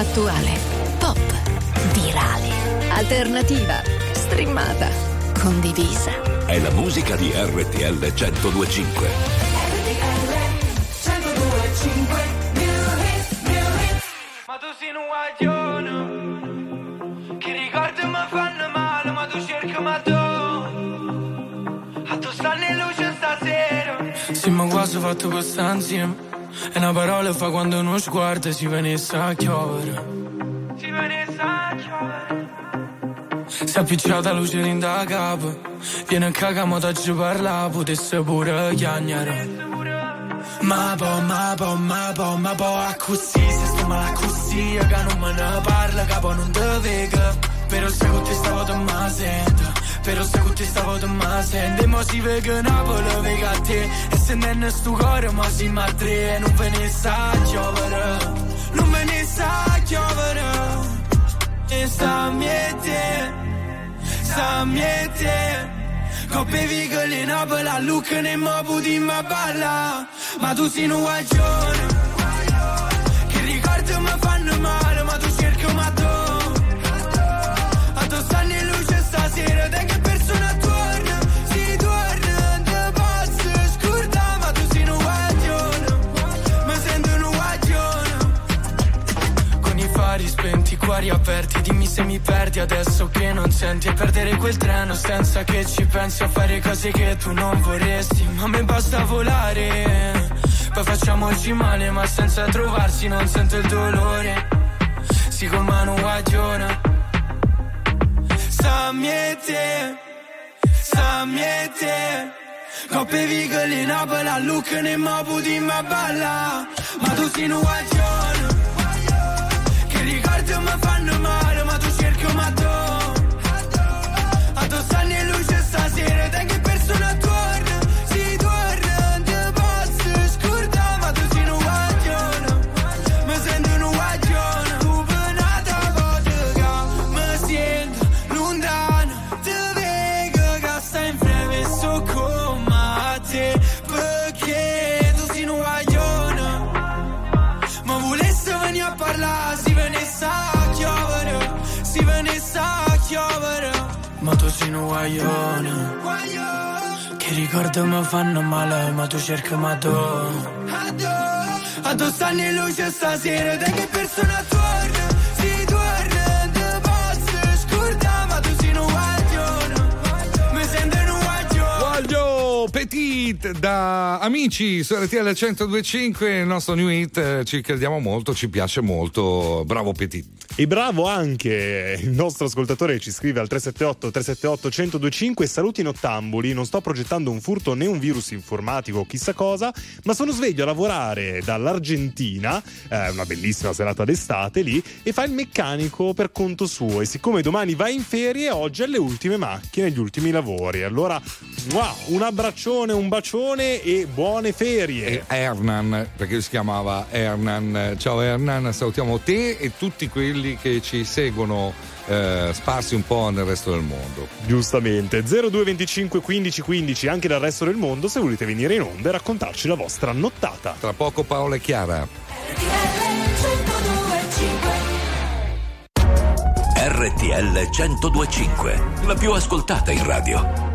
Attuale, pop, virale, alternativa, streamata, condivisa. È la musica di RTL 102.5. RTL 102.5. Ma tu sei un guaglione, che ricordi mi fanno male, ma tu cerchi ma tu, a tu stanno in luce stasera. Sì, ma quasi ho fatto questa insieme. E una parola fa quando uno sguardo si venisse a chiovere. Si venisse a chiovere. Si è appicciata luce in da capo. Viene a cagamo da giù parla, potesse pure chiagnare. Ma po' a così, se sto male così, che non me ne parla, capo non te vega. Però se con te stavo te ma sento. Però se con te stavo te ma sento. E mo si vega Napoli, vega a te. E se non è sto cuore, ma si ma tre. E non ve ne sa giovere. Non ve ne sa giovere. E sa miete coppe vigole Napoli, a Lucca ne mo puti ma balla. Ma tu sei un guaglione, che ricordi mi fanno male, ma tu cerchi ma tu. Stanno in luce stasera, da che persona torna, si torna, da pazzo, scorda, ma tu sei un guaglione, ma sento un guaglione. Con i fari spenti, cuori aperti, dimmi se mi perdi adesso che non senti, a perdere quel treno senza che ci pensi, a fare cose che tu non vorresti, ma a me basta volare, poi facciamoci male, ma senza trovarsi non sento il dolore, si con mano guaglione. Sa miete, coppe vigole Napoli, a Lucca ne mo puti ma balla. Ma tu sei un guaglione, che ricordi mi fanno male, ma tu cerchi ma tu. A tu stanno in luce stasera, da che persona torna, si torna, te pazzo, scorda, ma tu sei un guaglione, mi sento un guaglione, tu penata vodka, mi sento. Ma tu sei un guaglione, che ricordi mi fanno male, ma tu cerchi ma tu. A tu stanno in luce stasera, da che persona torna, si torna, te pazzo, scorda, ma tu sei un guaglione, mi sento un guaglione. Guaglio, Petit, da Amici, su RTL 102.5, il nostro new hit, ci crediamo molto, ci piace molto, bravo Petit. E bravo anche il nostro ascoltatore che ci scrive al 378-378-1025. Saluti nottambuli, non sto progettando un furto né un virus informatico, chissà cosa, ma sono sveglio a lavorare dall'Argentina, una bellissima serata d'estate lì, e fa il meccanico per conto suo. E siccome domani va in ferie, oggi ha le ultime macchine, gli ultimi lavori. Allora, wow, un abbraccione, un bacione e buone ferie. E Hernan, perché si chiamava Hernan. Ciao Hernan, salutiamo te e tutti quelli che ci seguono sparsi un po' nel resto del mondo. Giustamente, 02 25 15 15, anche dal resto del mondo, se volete venire in onda e raccontarci la vostra nottata. Tra poco Paola e Chiara. RTL 102.5, la più ascoltata in radio.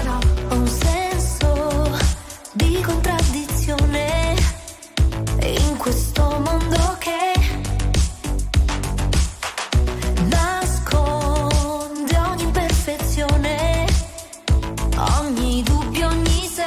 eh no. Ho un senso di contraddizione in questo mondo che nasconde ogni imperfezione, ogni dubbio, ogni se.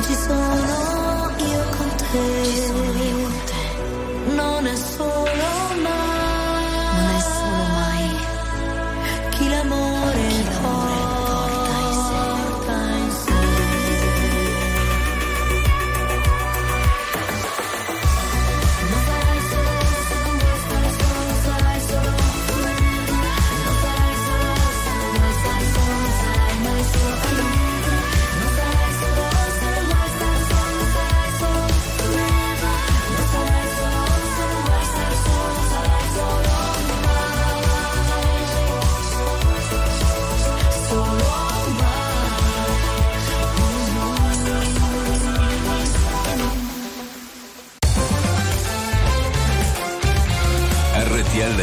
che ci sono io con te. Ci sono io con te. Non è solo mai. Non è solo mai. Chi l'amore porta in sé. Porta in sé. Non farai solo se non vuoi stare solo. Sarai solo. Non farai solo se non vuoi stare solo. Sarai mai solo. RTL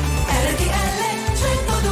RTL 102.5.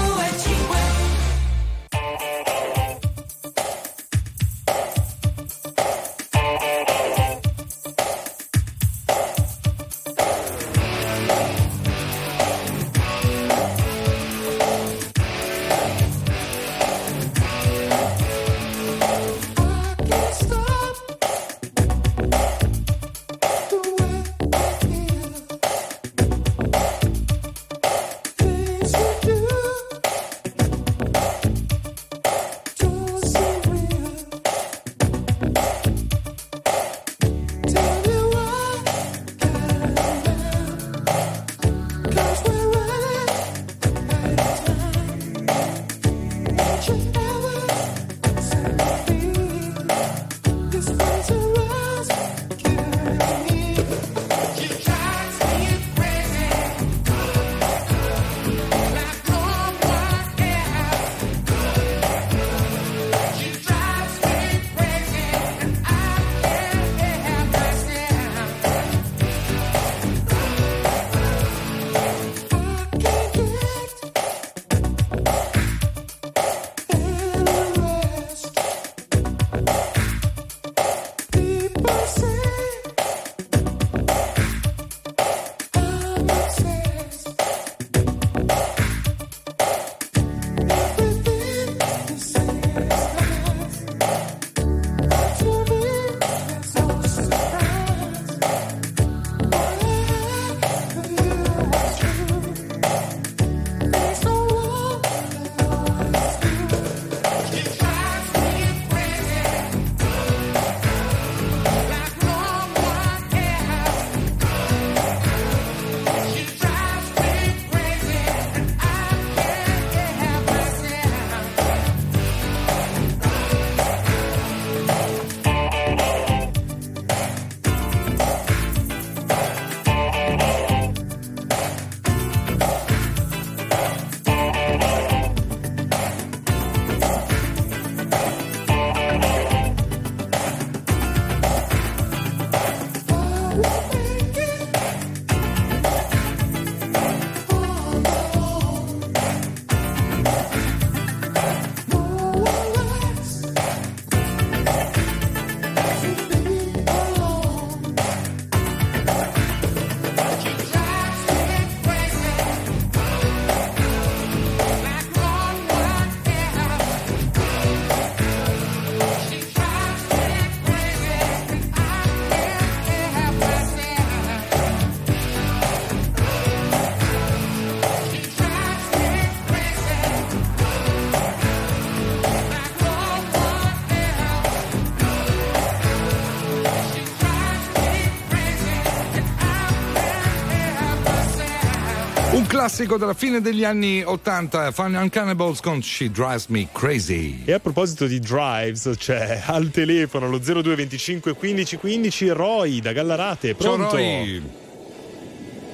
Classico della fine degli anni 80, Fun and Cannibals con She Drives Me Crazy. E a proposito di drives, c'è al telefono lo 0225 15 15 Roy da Gallarate. Pronto? Ciao Roy.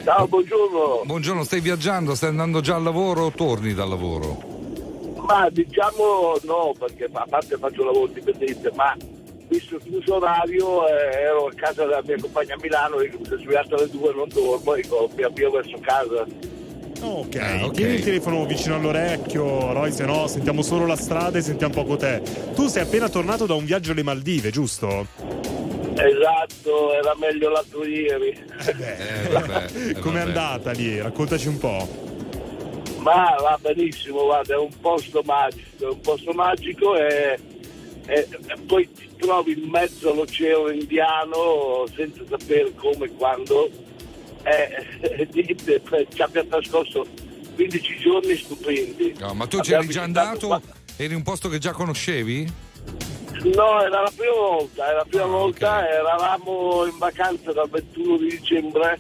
Ciao, buongiorno. Buongiorno, stai viaggiando, stai andando già al lavoro o torni dal lavoro? Ma diciamo no, perché a parte faccio lavoro dipendente, ma visto il fuso orario ero a casa della mia compagna a Milano e mi sono svegliato alle 2, non dormo e mi avvio verso casa. Ok, tieni il telefono vicino all'orecchio, Roy, se no sentiamo solo la strada e sentiamo poco te. Tu sei appena tornato da un viaggio alle Maldive, giusto? Esatto, era meglio l'altro ieri. Com'è andata lì? Raccontaci un po'. Ma va benissimo, guarda, è un posto magico, e poi ti trovi in mezzo all'oceano indiano senza sapere come e quando. Ci abbiamo trascorso 15 giorni stupendi. No, ma tu c'eri già andato? Eri un posto che già conoscevi? No, era la prima volta, okay. Eravamo in vacanza dal 21 di dicembre.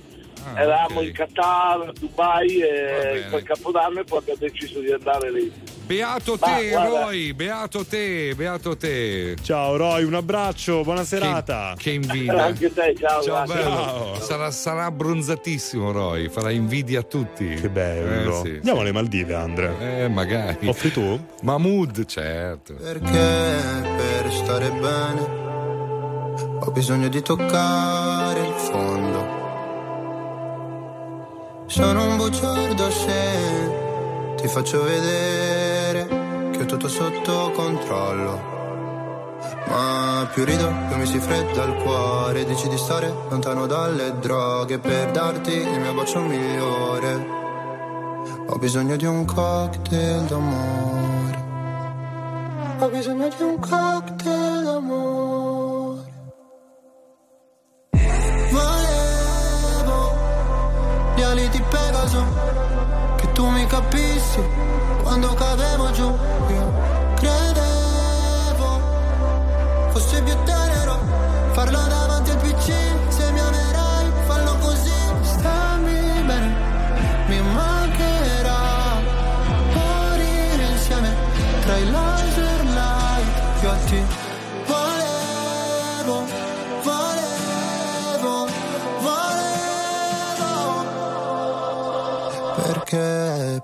Eravamo in Qatar, Dubai, e per Capodanno, e poi abbiamo deciso di andare lì. Beato te, Roy, beato te. Ciao Roy, un abbraccio, buona serata. Che invidia. Anche te, ciao. Ciao. Sarà abbronzatissimo Roy, farà invidia a tutti. Che bello. Sì, andiamo alle Maldive, Andrea. Magari. Offri tu? Mahmood, certo. Perché per stare bene ho bisogno di toccare il fondo. Sono un bugiardo se ti faccio vedere che ho tutto sotto controllo. Ma più rido, più mi si fredda il cuore. Dici di stare lontano dalle droghe per darti il mio bacio migliore. Ho bisogno di un cocktail d'amore. Ho bisogno di un cocktail d'amore. Gli ali di Pegaso, che tu mi capissi quando cadevo giù. Io credevo fosse più tenero farlo davanti al PC. Se mi amerai, fallo così. Stammi bene, mi mancherà morire insieme tra i laser light. Io a te perché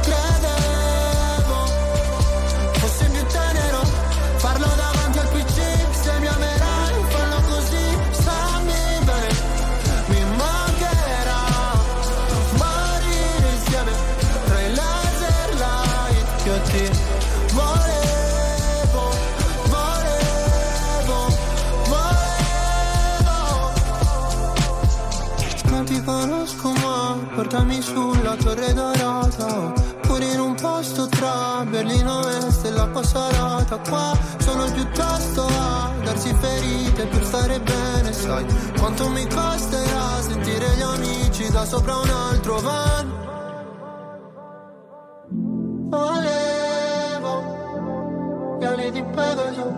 credevo parlo davanti al PC, se mi amerai fallo così, stammi bene, mi mancherà morire insieme tra i laser light. Io ti volevo. Non ti conosco ma portami sulla torre dorata, in un posto tra Berlino Est e l'acqua salata. Qua sono piuttosto a darsi ferite per stare bene. Sai quanto mi costerà sentire gli amici da sopra un altro van. Volevo gli ali di Pegaso,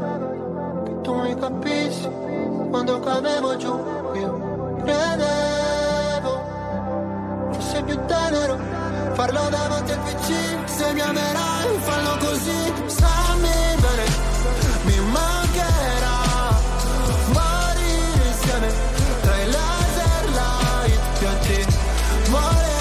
che tu mi capissi quando cadevo giù. Io credevo fosse più tenero farlo davanti al PC, se mi amerai fallo così, stammi bene, mi mancherà morire insieme tra i laser light. Più a te volevo,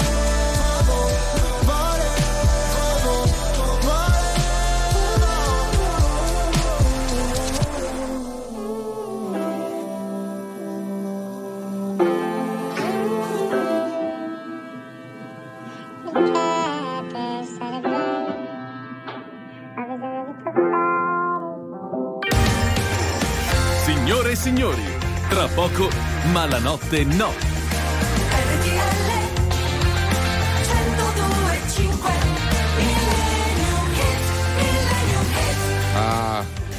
Signore e signori, tra poco Malanotte no. RTL 102.5.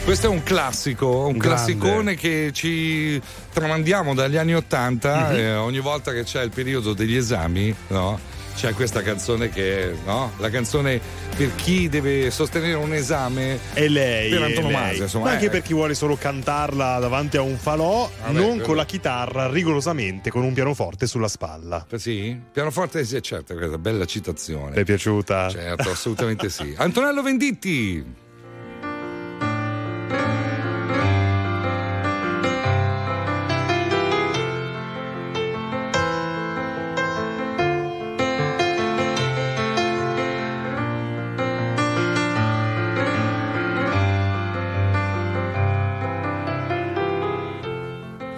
Questo è un classico, un classicone che ci tramandiamo dagli anni '80. Mm-hmm. Ogni volta che c'è il periodo degli esami, no? C'è questa canzone che è, no? La canzone per chi deve sostenere un esame è lei, per antonomasia, insomma. Ma anche per chi vuole solo cantarla davanti a un falò, non con la chitarra, rigorosamente con un pianoforte sulla spalla. Sì? Pianoforte, sì, certo, questa bella citazione. Ti è piaciuta? Certo, assolutamente sì. Antonello Venditti.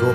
Tuo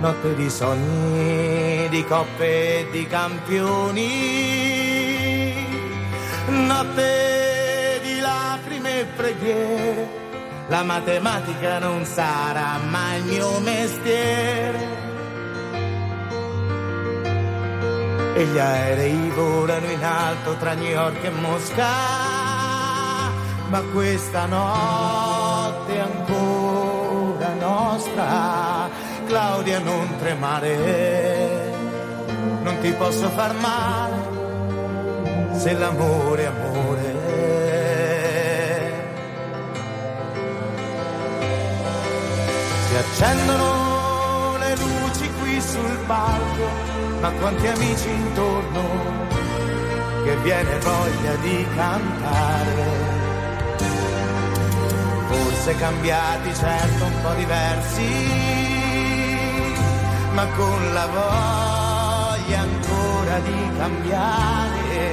notte di sogni, di coppe e di campioni, notte di lacrime e preghiere, la matematica non sarà mai il mio mestiere. E gli aerei volano in alto tra New York e Mosca, ma questa notte è ancora nostra. Claudia, non tremare, non ti posso far male, se l'amore è amore. Si accendono le luci qui sul palco, ma quanti amici intorno, che viene voglia di cantare. Forse cambiati, certo un po' diversi, ma con la voglia ancora di cambiare.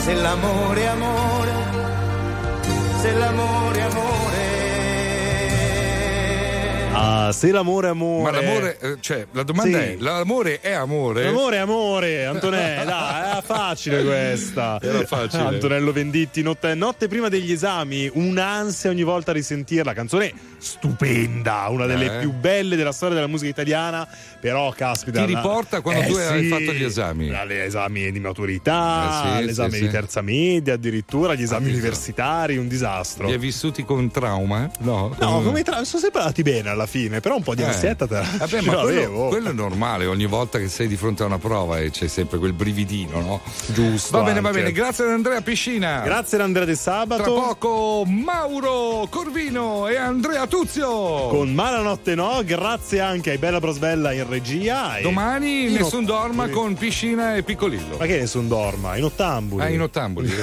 Se l'amore è amore, se l'amore è amore. Ah, se l'amore è amore. Ma l'amore, cioè, la domanda sì. È: l'amore è amore? L'amore è amore, Antonella, era facile questa. Era facile. Antonello Venditti, notte prima degli esami, un'ansia ogni volta a risentirla. Canzone stupenda, una delle più belle della storia della musica italiana. Però, caspita. Ti riporta quando tu hai fatto gli esami? Gli esami di maturità, l'esame di terza media, addirittura gli esami universitari, un disastro. Li hai vissuti con trauma? No, no, come trauma, sono sempre andati bene alla fine, però un po' di ansietta te la... Vabbè, ma quello è normale, ogni volta che sei di fronte a una prova e c'è sempre quel brividino, no? Giusto. Va bene, grazie ad Andrea Piscina. Grazie ad Andrea De Sabato. Tra poco Mauro Corvino e Andrea Tuzio con Malanotte No. Grazie anche ai Bella Brosbella in regia. Domani Nessun Dorma con Piscina e Piccolillo. Ma che Nessun Dorma? In Ottambuli. In Ottambuli.